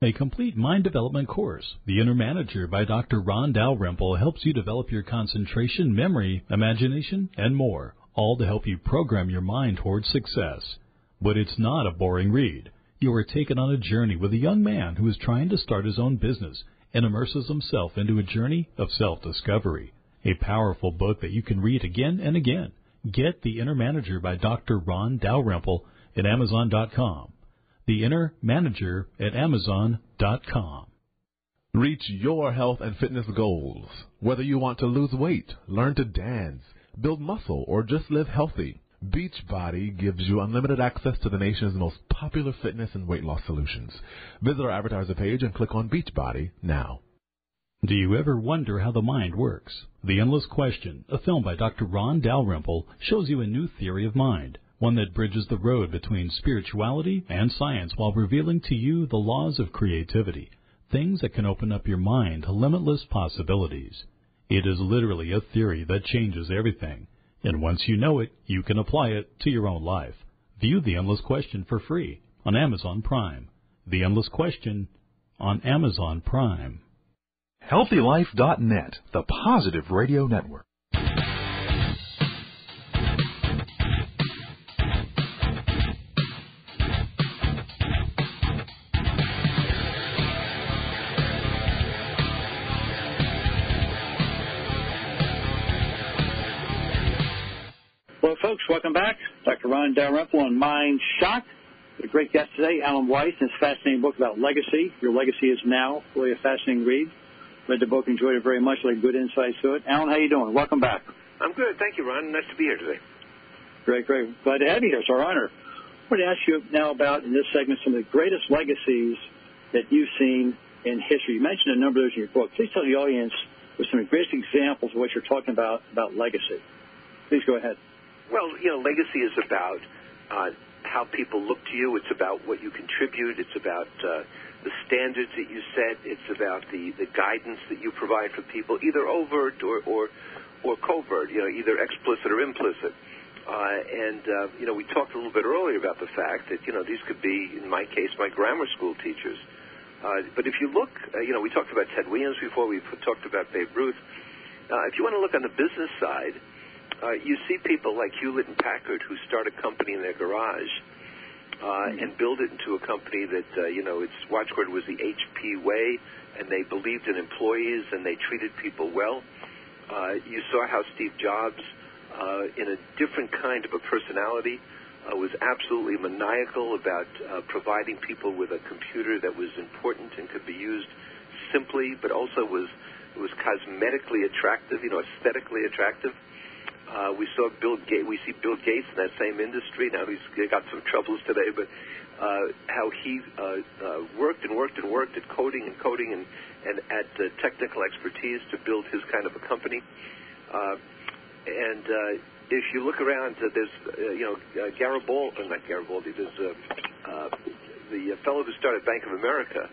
A complete mind development course, The Inner Manager by Doctor Ron Dalrymple, helps you develop your concentration, memory, imagination, and more, all to help you program your mind towards success. But it's not a boring read. You are taken on a journey with a young man who is trying to start his own business and immerses himself into a journey of self-discovery. A powerful book that you can read again and again. Get The Inner Manager by Doctor Ron Dalrymple at Amazon dot com. The Inner Manager at Amazon dot com. Reach your health and fitness goals. Whether you want to lose weight, learn to dance, build muscle, or just live healthy, Beachbody gives you unlimited access to the nation's most popular fitness and weight loss solutions. Visit our advertiser page and click on Beachbody now. Do you ever wonder how the mind works? The Endless Question, a film by Doctor Ron Dalrymple, shows you a new theory of mind, one that bridges the road between spirituality and science while revealing to you the laws of creativity, things that can open up your mind to limitless possibilities. It is literally a theory that changes everything. And once you know it, you can apply it to your own life. View The Endless Question for free on Amazon Prime. The Endless Question on Amazon Prime. healthy life dot net, the positive radio network. Folks, welcome back. Doctor Ron Dalrymple on Mind Shock. A great guest today, Alan Weiss, and his fascinating book about legacy. Your Legacy Is Now. Really a fascinating read. Read the book, enjoyed it very much. Really good insights to it. Alan, how you doing? Welcome back. I'm good. Thank you, Ron. Nice to be here today. Great, great. Glad to have you here. It's our honor. I want to ask you now about, in this segment, some of the greatest legacies that you've seen in history. You mentioned a number of those in your book. Please tell the audience with some of the greatest examples of what you're talking about, about legacy. Please go ahead. Well, you know, legacy is about uh, how people look to you. It's about what you contribute. It's about uh, the standards that you set. It's about the, the guidance that you provide for people, either overt or, or, or covert, you know, either explicit or implicit. Uh, and, uh, you know, we talked a little bit earlier about the fact that, you know, these could be, in my case, my grammar school teachers. Uh, but if you look, uh, you know, we talked about Ted Williams before. We talked about Babe Ruth. Uh, if you want to look on the business side, Uh, you see people like Hewlett and Packard who start a company in their garage uh, mm-hmm. and build it into a company that, uh, you know, its watchword was the H P way, and they believed in employees and they treated people well. Uh, you saw how Steve Jobs, uh, in a different kind of a personality, uh, was absolutely maniacal about uh, providing people with a computer that was important and could be used simply, but also was, was cosmetically attractive, you know, aesthetically attractive. Uh, we saw Bill Gates. We see Bill Gates in that same industry. Now he's got some troubles today, but uh, how he uh, uh, worked and worked and worked at coding and coding and and at uh, technical expertise to build his kind of a company. Uh, and uh, if you look around, uh, there's uh, you know uh, Garibaldi, not Garibaldi. There's uh, uh, the fellow who started Bank of America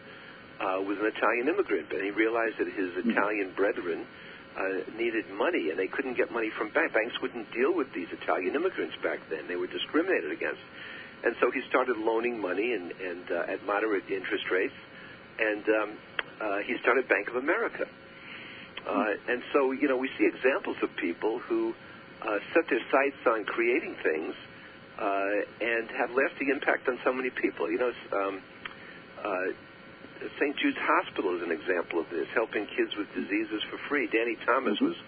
uh, was an Italian immigrant, and he realized that his Italian brethren Uh, needed money, and they couldn't get money from banks. Banks wouldn't deal with these Italian immigrants back then. They were discriminated against. And so he started loaning money and, and uh, at moderate interest rates, and um, uh, he started Bank of America. Uh, and so, you know, we see examples of people who uh, set their sights on creating things uh, and have lasting impact on so many people. You know, um, uh, Saint Jude's Hospital is an example of this, helping kids with diseases for free. Danny Thomas mm-hmm. was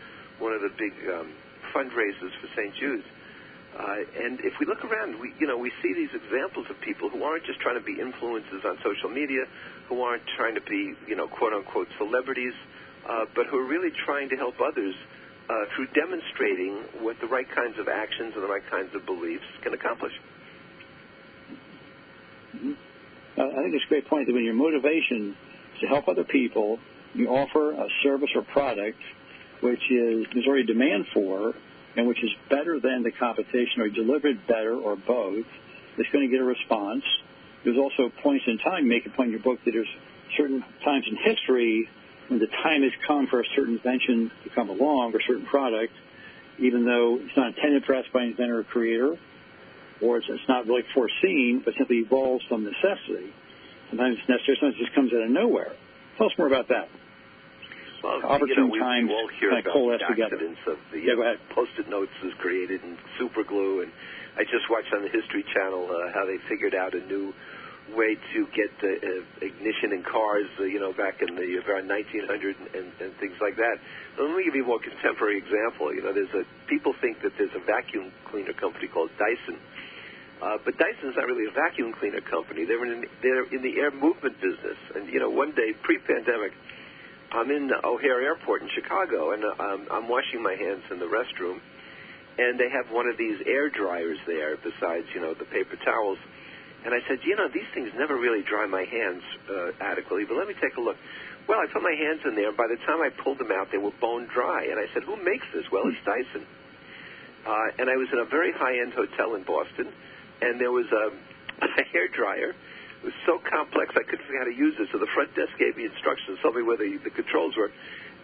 one of the big um, fundraisers for Saint Jude's. Uh, and if we look around, we, you know, we see these examples of people who aren't just trying to be influencers on social media, who aren't trying to be, you know, quote-unquote celebrities, uh, but who are really trying to help others uh, through demonstrating what the right kinds of actions and the right kinds of beliefs can accomplish. Mm-hmm. uh, I think it's a great point that when your motivation is to help other people, you offer a service or product which is there's already demand for, and which is better than the competition or delivered better or both, it's going to get a response. There's also points in time, make a point in your book, that there's certain times in history when the time has come for a certain invention to come along or a certain product, even though it's not intended for us by an inventor or creator, or it's, it's not really foreseen, but simply evolves from necessity. Sometimes it's necessary, sometimes it just comes out of nowhere. Tell us more about that. Well, you know, we, we all hear about the accidents of the yeah, uh, Post-it notes was created and super glue. And I just watched on the History Channel uh, how they figured out a new way to get the uh, ignition in cars, uh, you know, back in the around nineteen hundred and, and, and things like that. So let me give you a more contemporary example. You know, there's a people think that there's a vacuum cleaner company called Dyson. Uh, but Dyson's not really a vacuum cleaner company. They're in, they're in the air movement business. And, you know, one day, pre-pandemic, I'm in O'Hare Airport in Chicago, and um, I'm washing my hands in the restroom, and they have one of these air dryers there besides, you know, the paper towels. And I said, you know, these things never really dry my hands uh, adequately, but let me take a look. Well, I put my hands in there, and by the time I pulled them out, they were bone dry. And I said, who makes this? Well, it's Dyson. Uh, and I was in a very high-end hotel in Boston, and there was a, a hair dryer. It was so complex I couldn't figure out how to use it, so the front desk gave me instructions, told me where the, the controls were,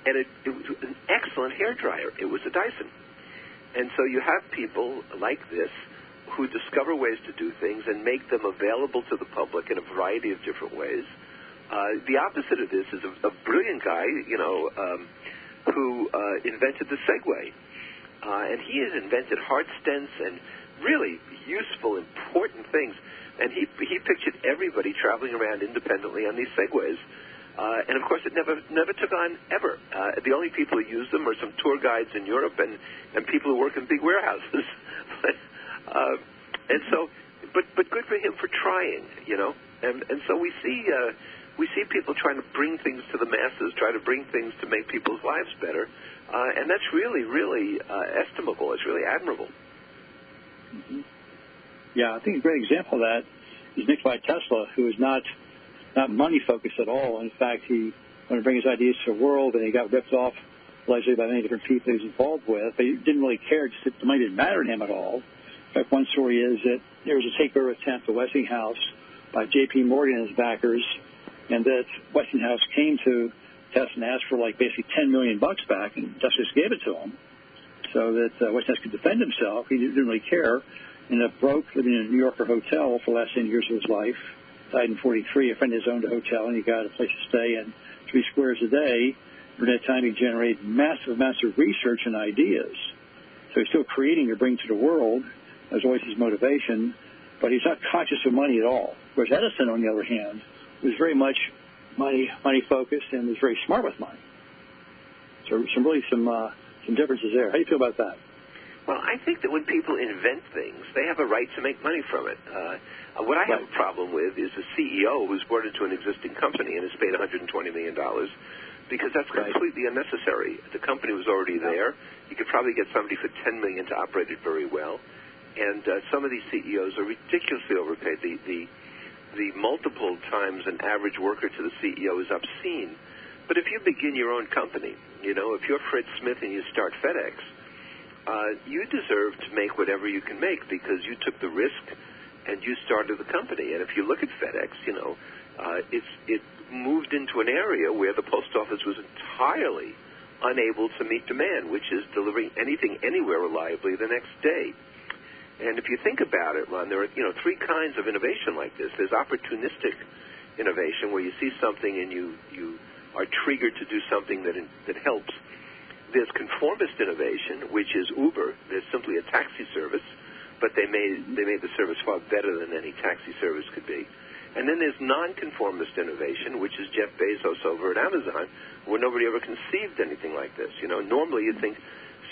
and it, it was an excellent hairdryer. It was a Dyson. And so you have people like this who discover ways to do things and make them available to the public in a variety of different ways. Uh, the opposite of this is a, a brilliant guy, you know, um, who uh, invented the Segway. Uh, and he has invented heart stents and really useful, important things. And he he pictured everybody traveling around independently on these Segways. Uh, and, of course, it never never took on ever. Uh, the only people who use them are some tour guides in Europe and, and people who work in big warehouses. but, uh, and so, but but good for him for trying, you know. And and so we see uh, we see people trying to bring things to the masses, try to bring things to make people's lives better. Uh, and that's really, really uh, estimable. It's really admirable. Mm-hmm. Yeah, I think a great example of that is Nikola Tesla, who is not not money-focused at all. In fact, he wanted to bring his ideas to the world, and he got ripped off, allegedly, by many different people he was involved with. But he didn't really care. Just the money didn't matter to him at all. In fact, one story is that there was a takeover attempt at Westinghouse by J P Morgan and his backers, and that Westinghouse came to Tesla and asked for, like, basically ten million bucks back, and Tesla just gave it to him so that uh, Westinghouse could defend himself. He didn't really care. Ended up broke, living in a New Yorker hotel for the last ten years of his life. Died in forty-three. A friend of his owned a hotel, and he got a place to stay in three squares a day. During that time, he generated massive amounts of research and ideas. So he's still creating or bringing to the world. That was always his motivation. But he's not conscious of money at all. Whereas Edison, on the other hand, was very much money, money-focused and was very smart with money. So some really some, uh, some differences there. How do you feel about that? Well, I think that when people invent things, they have a right to make money from it. Uh, what I have a problem with is a C E O who's brought into an existing company and is paid one hundred twenty million dollars because that's completely unnecessary. The company was already there. You could probably get somebody for ten million dollars to operate it very well. And uh, some of these C E Os are ridiculously overpaid. The, the, the multiple times an average worker to the C E O is obscene. But if you begin your own company, you know, if you're Fred Smith and you start FedEx, Uh, you deserve to make whatever you can make because you took the risk and you started the company. And if you look at FedEx, you know, uh, it's, it moved into an area where the post office was entirely unable to meet demand, which is delivering anything anywhere reliably the next day. And if you think about it, Ron, there are, you know, three kinds of innovation like this. There's opportunistic innovation where you see something and you, you are triggered to do something that, that helps. There's conformist innovation, which is Uber. There's simply a taxi service, but they made they made the service far better than any taxi service could be. And then there's nonconformist innovation, which is Jeff Bezos over at Amazon, where nobody ever conceived anything like this. You know, normally you'd think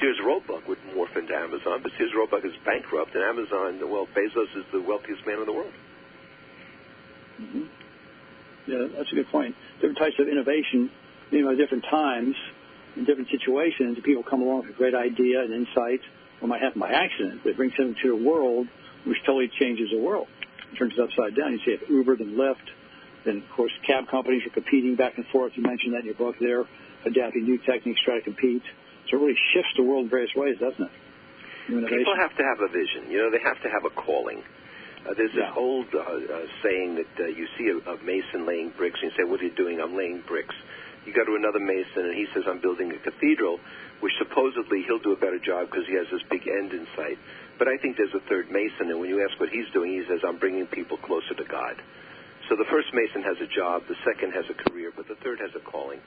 Sears Roebuck would morph into Amazon, but Sears Roebuck is bankrupt, and Amazon, well, Bezos is the wealthiest man in the world. Mm-hmm. Yeah, that's a good point. Different types of innovation, you know, at different times, in different situations, people come along with a great idea and insight, or might happen by accident. They bring something to the world, which totally changes the world. It turns it upside down. You see it Uber, then Lyft, then, of course, cab companies are competing back and forth. You mentioned that in your book there, adapting new techniques, try to compete. So it really shifts the world in various ways, doesn't it? People have to have a vision. You know, they have to have a calling. Uh, there's yeah. this old uh, uh, saying that uh, you see a, a mason laying bricks, and you say, what are you doing? I'm laying bricks. You go to another mason, and he says, I'm building a cathedral, which supposedly he'll do a better job because he has this big end in sight. But I think there's a third mason, and when you ask what he's doing, he says, I'm bringing people closer to God. So the first mason has a job, the second has a career, but the third has a calling.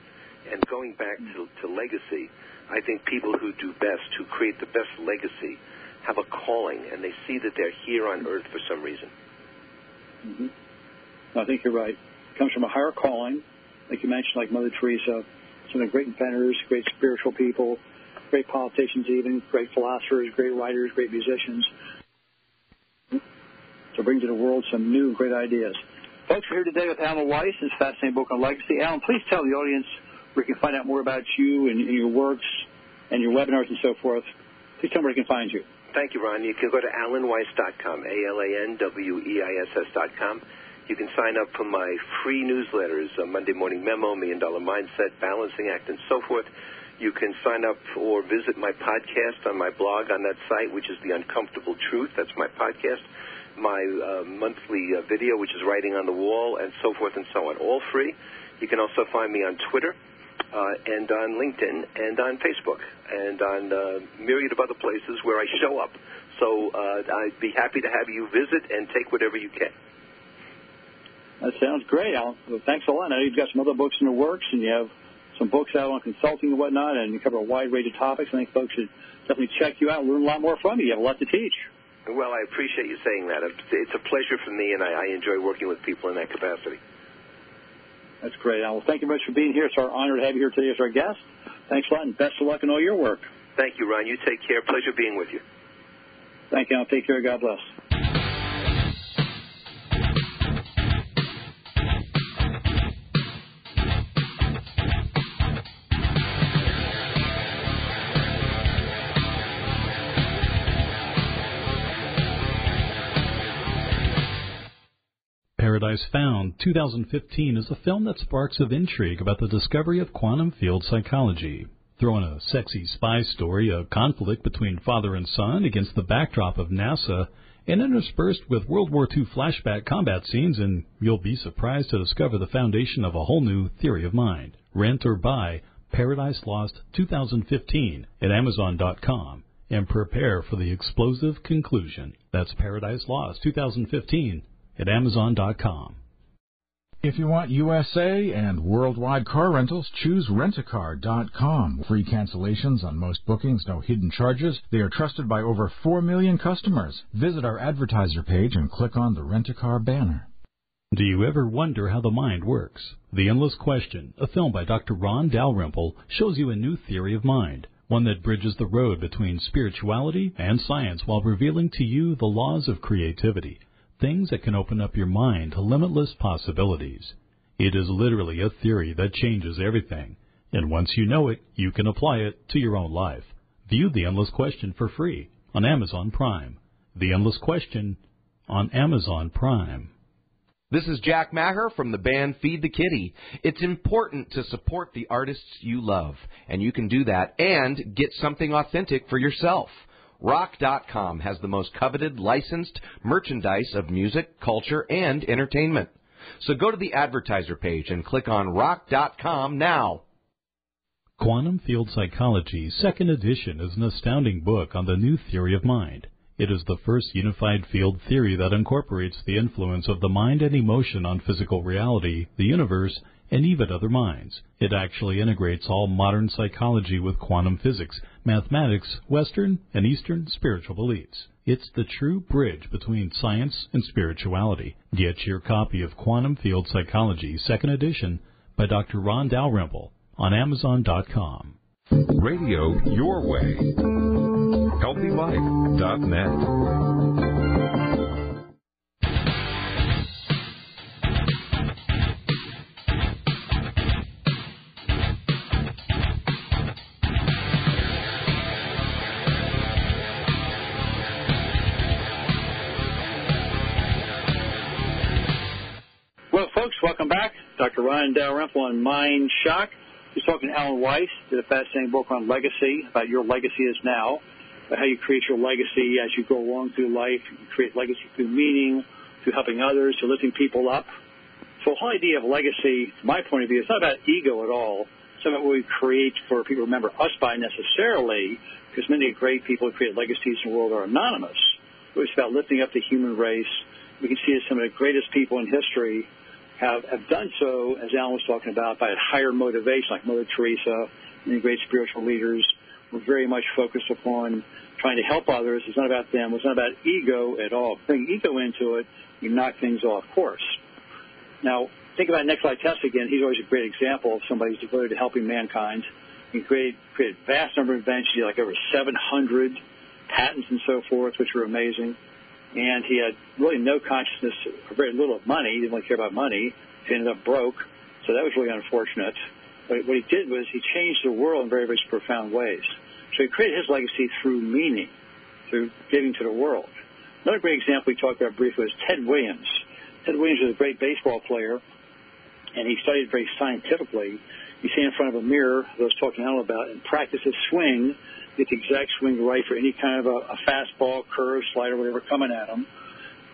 And going back to, to legacy, I think people who do best, who create the best legacy, have a calling, and they see that they're here on Earth for some reason. Mm-hmm. I think you're right. It comes from a higher calling, like you mentioned, like Mother Teresa, some of the great inventors, great spiritual people, great politicians even, great philosophers, great writers, great musicians, to bring to the world some new great ideas. Folks, we're here today with Alan Weiss, his fascinating book on legacy. Alan, please tell the audience where you can find out more about you and, and your works and your webinars and so forth. Please tell me where you can find you. Thank you, Ron. You can go to alan weiss dot com, A L A N W E I S S dot com. You can sign up for my free newsletters, uh, Monday Morning Memo, Million Dollar Mindset, Balancing Act, and so forth. You can sign up or visit my podcast on my blog on that site, which is The Uncomfortable Truth. That's my podcast. My uh, monthly uh, video, which is Writing on the Wall, and so forth and so on, all free. You can also find me on Twitter uh, and on LinkedIn and on Facebook and on uh, myriad of other places where I show up. So uh, I'd be happy to have you visit and take whatever you can. That sounds great, Alan. Well, thanks a lot. I know you've got some other books in the works, and you have some books out on consulting and whatnot, and you cover a wide range of topics. I think folks should definitely check you out and learn a lot more from you. You have a lot to teach. Well, I appreciate you saying that. It's a pleasure for me, and I, I enjoy working with people in that capacity. That's great. Well, thank you very much for being here. It's our honor to have you here today as our guest. Thanks a lot, and best of luck in all your work. Thank you, Ron. You take care. Pleasure being with you. Thank you. I'll take care. God bless. Paradise Found twenty fifteen is a film that sparks of intrigue about the discovery of quantum field psychology. Throw in a sexy spy story, a conflict between father and son against the backdrop of NASA, and interspersed with World War Two flashback combat scenes, and you'll be surprised to discover the foundation of a whole new theory of mind. Rent or buy Paradise Lost twenty fifteen at amazon dot com and prepare for the explosive conclusion. That's Paradise Lost twenty fifteen. At amazon dot com. If you want U S A and worldwide car rentals, choose rent a car dot com. Free cancellations on most bookings, no hidden charges. They are trusted by over four million customers. Visit our advertiser page and click on the Rent-A-Car banner. Do you ever wonder how the mind works? The Endless Question, a film by Doctor Ron Dalrymple, shows you a new theory of mind, one that bridges the road between spirituality and science while revealing to you the laws of creativity. Things that can open up your mind to limitless possibilities. It is literally a theory that changes everything, and once you know it, you can apply it to your own life. View The Endless Question for free on Amazon Prime. The Endless Question on Amazon Prime. This is Jack Maher from the band Feed the Kitty. It's important to support the artists you love, and you can do that and get something authentic for yourself. Rock dot com has the most coveted licensed merchandise of music, culture, and entertainment. So go to the advertiser page and click on rock dot com now. Quantum Field Psychology, Second Edition, is an astounding book on the new theory of mind. It is the first unified field theory that incorporates the influence of the mind and emotion on physical reality, the universe, and even other minds. It actually integrates all modern psychology with quantum physics, mathematics, Western and Eastern spiritual beliefs. It's the true bridge between science and spirituality. Get your copy of Quantum Field Psychology, Second Edition, by Doctor Ron Dalrymple on amazon dot com. Radio your way. healthy life dot net. Welcome back. Doctor Ron Dalrymple on Mind Shock. He's talking to Alan Weiss. Did a fascinating book on legacy, about your legacy is now, about how you create your legacy as you go along through life. You create legacy through meaning, through helping others, through lifting people up. So the whole idea of legacy, from my point of view, it's not about ego at all. It's not about what we create for people to remember us by necessarily, because many great people who create legacies in the world are anonymous. It's about lifting up the human race. We can see that some of the greatest people in history Have, have done so, as Alan was talking about, by a higher motivation, like Mother Teresa and the great spiritual leaders were very much focused upon trying to help others. It's not about them. It's not about ego at all. Bring ego into it, you knock things off course. Now, think about Nikola Tesla again. He's always a great example of somebody who's devoted to helping mankind. He created, created a vast number of inventions, like over seven hundred patents and so forth, which were amazing. And he had really no consciousness, or very little of money. He didn't really care about money. He ended up broke, so that was really unfortunate. But what he did was he changed the world in very, very profound ways. So he created his legacy through meaning, through giving to the world. Another great example we talked about briefly was Ted Williams. Ted Williams was a great baseball player, and he studied very scientifically. He sat in front of a mirror, that I was talking all about, and practiced his swing, get the exact swing right for any kind of a, a fastball, curve, slider, whatever coming at him.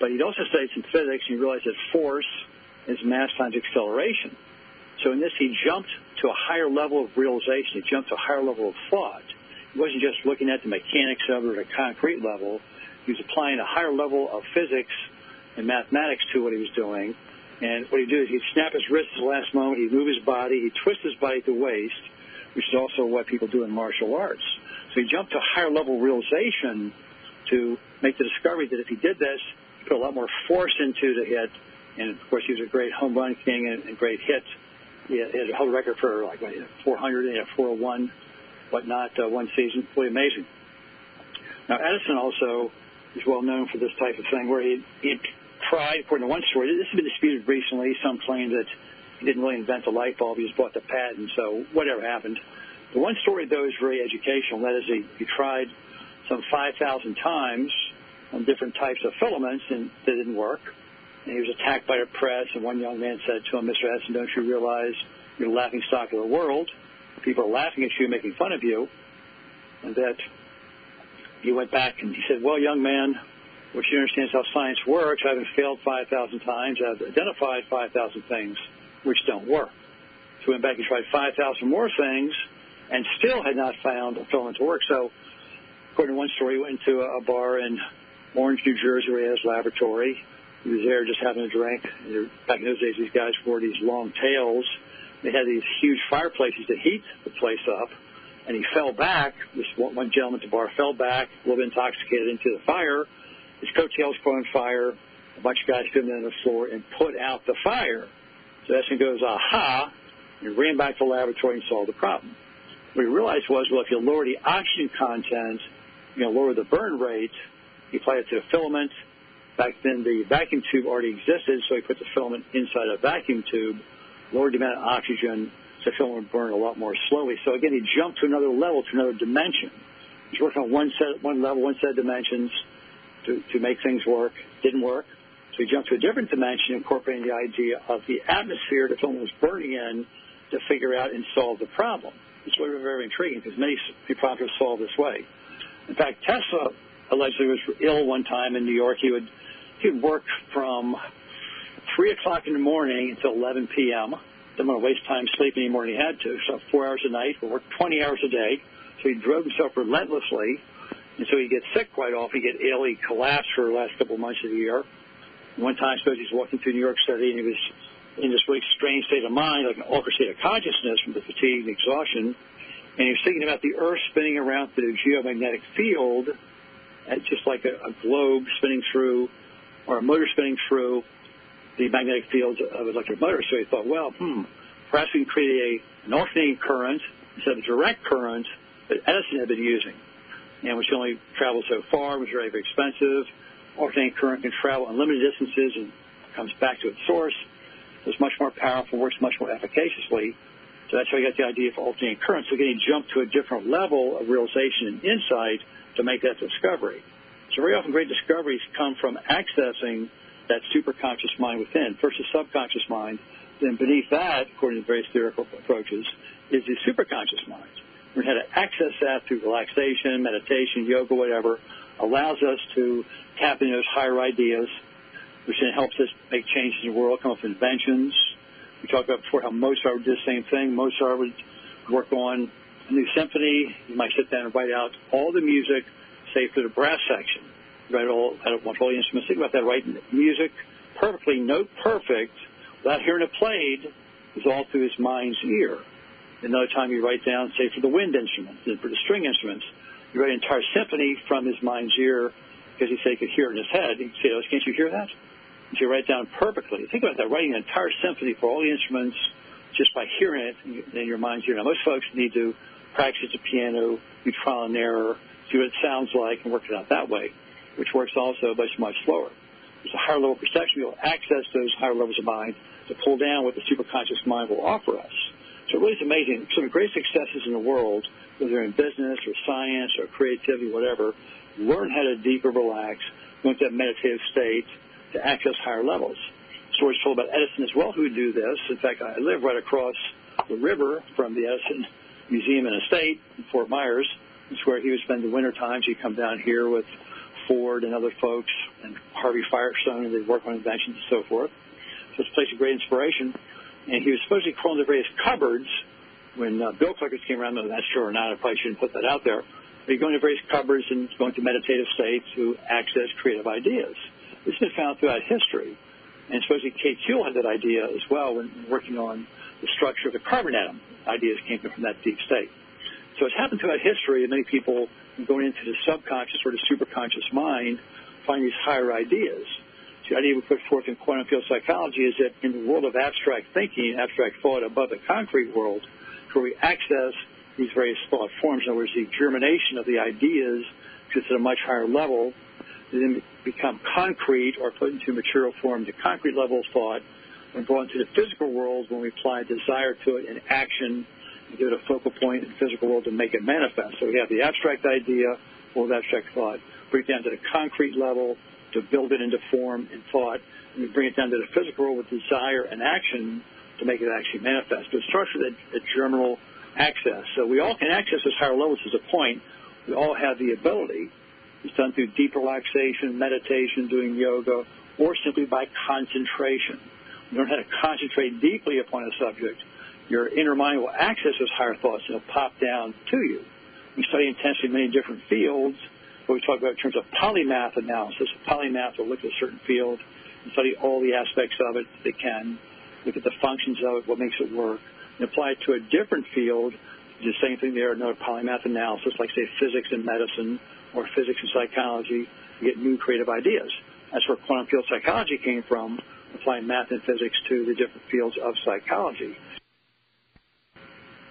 But he'd also studied some physics, and he realized that force is mass times acceleration. So in this, he jumped to a higher level of realization. He jumped to a higher level of thought. He wasn't just looking at the mechanics of it at a concrete level. He was applying a higher level of physics and mathematics to what he was doing. And what he'd do is he'd snap his wrist at the last moment, he'd move his body, he'd twist his body at the waist, which is also what people do in martial arts. So he jumped to a higher level realization to make the discovery that if he did this, he put a lot more force into the hit. And, of course, he was a great home run king and a great hit. He had, he had a whole record for, like, four hundred, and he had four oh one, whatnot, uh, one season. Really amazing. Now, Edison also is well known for this type of thing, where he, he tried, according to one story, this has been disputed recently. Some claim that he didn't really invent the light bulb. He just bought the patent, so whatever happened. The one story, though, is very educational. That is, he, he tried some five thousand times on different types of filaments, and they didn't work. And he was attacked by the press, and one young man said to him, "Mister Edison, don't you realize you're the laughing stock of the world? People are laughing at you, making fun of you." And that he went back and he said, "Well, young man, what you understand is how science works. I haven't failed five thousand times. I've identified five thousand things which don't work." So he went back and tried five thousand more things, and still had not found a filament to work. So, according to one story, he went into a bar in Orange, New Jersey, where he had his laboratory. He was there just having a drink. Back in those days, these guys wore these long tails. They had these huge fireplaces to heat the place up, and he fell back. This one gentleman at the bar fell back, a little bit intoxicated, into the fire. His coattails caught on fire. A bunch of guys came down on the floor and put out the fire. So Edison goes, "Aha," and ran back to the laboratory and solved the problem. What he realized was, well, if you lower the oxygen content, you know, lower the burn rate. He applied it to the filament. Back then, the vacuum tube already existed, so he put the filament inside a vacuum tube, lowered the amount of oxygen, so the filament would burn a lot more slowly. So, again, he jumped to another level, to another dimension. He was working on one set, one level, one set of dimensions to, to make things work. Didn't work. So he jumped to a different dimension, incorporating the idea of the atmosphere the filament was burning in to figure out and solve the problem. It's really very intriguing because many problems are solved this way. In fact, Tesla allegedly was ill one time in New York. He would he would work from three o'clock in the morning until eleven p m Didn't want to waste time sleeping anymore than he had to. So four hours a night, would work twenty hours a day. So he drove himself relentlessly, and so he'd get sick quite often. He'd get ill. He'd collapse for the last couple of months of the year. And one time, I suppose he's walking through New York City, and he was in this really strange state of mind, like an altered state of consciousness from the fatigue and exhaustion. And he was thinking about the Earth spinning around through the geomagnetic field, and just like a, a globe spinning through, or a motor spinning through the magnetic field of an electric motor. So he thought, well, hmm, perhaps we can create a, an alternating current instead of direct currents that Edison had been using, and which only traveled so far, was very expensive. Alternating current can travel unlimited distances and comes back to its source. It's much more powerful, works much more efficaciously. So that's how you got the idea for alternating current. So again, you jump to a different level of realization and insight to make that discovery. So very often great discoveries come from accessing that superconscious mind within. First the subconscious mind, then beneath that, according to various theoretical approaches, is the superconscious mind. We're how to access that through relaxation, meditation, yoga, whatever, allows us to tap into those higher ideas, which then helps us make changes in the world, come up with inventions. We talked about before how Mozart would do the same thing. Mozart would work on a new symphony. You might sit down and write out all the music, say, for the brass section. You write all, I don't want all the instruments. Think about that, writing music perfectly, note perfect, without hearing it played, is all through his mind's ear. Another time you write down, say, for the wind instruments, for the string instruments, you write an entire symphony from his mind's ear because he said he could hear it in his head. He'd say, oh, can't you hear that? And you write it down perfectly. Think about that, writing an entire symphony for all the instruments just by hearing it in your mind's ear. Now, most folks need to practice the piano, do trial and error, see what it sounds like, and work it out that way, which works also, but it's much slower. It's a higher level of perception. You'll access those higher levels of mind to pull down what the superconscious mind will offer us. So it really is amazing. Some of the greatest successes in the world, whether in business or science or creativity, whatever, learn how to deeper relax, go into that meditative state to access higher levels. Stories told about Edison as well who would do this. In fact, I live right across the river from the Edison Museum and Estate in Fort Myers. It's where he would spend the winter times. He'd come down here with Ford and other folks and Harvey Firestone, and they'd work on inventions and so forth. So it's a place of great inspiration. And he was supposed to be crawling to various cupboards when uh, bill collectors came around. I'm not sure or not. I probably shouldn't put that out there. But he'd go into various cupboards and go into meditative states to access creative ideas. This has been found throughout history. And supposedly Kate Kuehl had that idea as well when working on the structure of the carbon atom. Ideas came from that deep state. So it's happened throughout history, and many people going into the subconscious or the superconscious mind find these higher ideas. The idea we put forth in quantum field psychology is that in the world of abstract thinking, abstract thought above the concrete world, where we access these various thought forms, in other words, the germination of the ideas just at a much higher level, they then become concrete or put into material form, the concrete level of thought, and brought into the physical world when we apply desire to it in action and give it a focal point in the physical world to make it manifest. So we have the abstract idea, world of abstract thought, bring it down to the concrete level, to build it into form and thought, and we bring it down to the physical world with desire and action to make it actually manifest. But it starts with a, a germinal access. So we all can access those higher levels as a point. We all have the ability. It's done through deep relaxation, meditation, doing yoga, or simply by concentration. You learn how to concentrate deeply upon a subject. Your inner mind will access those higher thoughts, and it'll pop down to you. We study intensely many different fields. What we talk about in terms of polymath analysis. Polymath will look at a certain field and study all the aspects of it they can, look at the functions of it, what makes it work, and apply it to a different field, do the same thing there, another polymath analysis, like, say, physics and medicine or physics and psychology, to get new creative ideas. That's where quantum field psychology came from, applying math and physics to the different fields of psychology.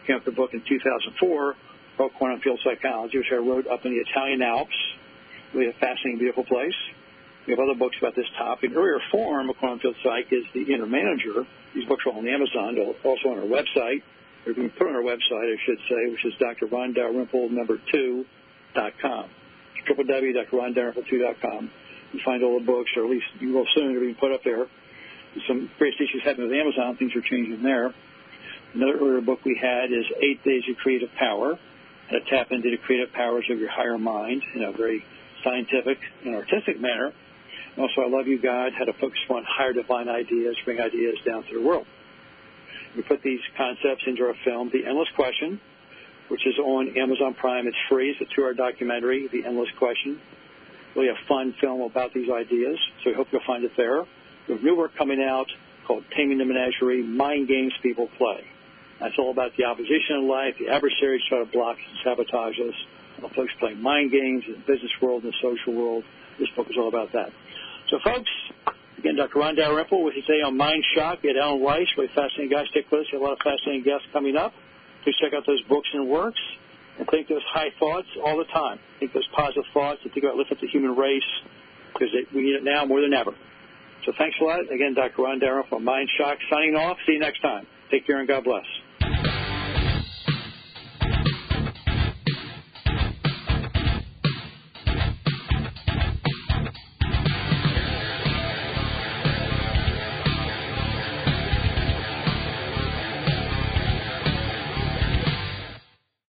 Came up with a book in two thousand four, called Quantum Field Psychology, which I wrote up in the Italian Alps. Really a fascinating, beautiful place. We have other books about this topic. An earlier form of Quantum Field Psych is The Inner Manager. These books are on Amazon, they're also on our website. They're being put on our website, I should say, which is Doctor Ron Dalrymple, number two, dot com. w w w dot Ron Dalrymple two dot com. You find all the books, or at least you will soon, they're being put up there. Some various issues happening with Amazon. Things are changing there. Another earlier book we had is Eight Days to Creative Power. How to tap into the creative powers of your higher mind in a very scientific and artistic manner. And also, I Love You, God, how to focus on higher divine ideas, bring ideas down to the world. We put these concepts into our film, The Endless Question, which is on Amazon Prime. It's free. It's a two-hour documentary, The Endless Question. Really a fun film about these ideas, so we hope you'll find it there. We have new work coming out called Taming the Menagerie, Mind Games People Play. That's all about the opposition in life, the adversaries try to block us and sabotage us. All folks play mind games in the business world and the social world. This book is all about that. So, folks, again, Doctor Ron Dalrymple with you today on Mind Shock. We had Alan Weiss, really fascinating guy. Stick with us. We have a lot of fascinating guests coming up. Please check out those books and works, and think those high thoughts all the time. Think those positive thoughts that think about lifting the human race, because we need it now more than ever. So thanks a lot. Again, Doctor Ron Darrow from Mind Shock signing off. See you next time. Take care and God bless.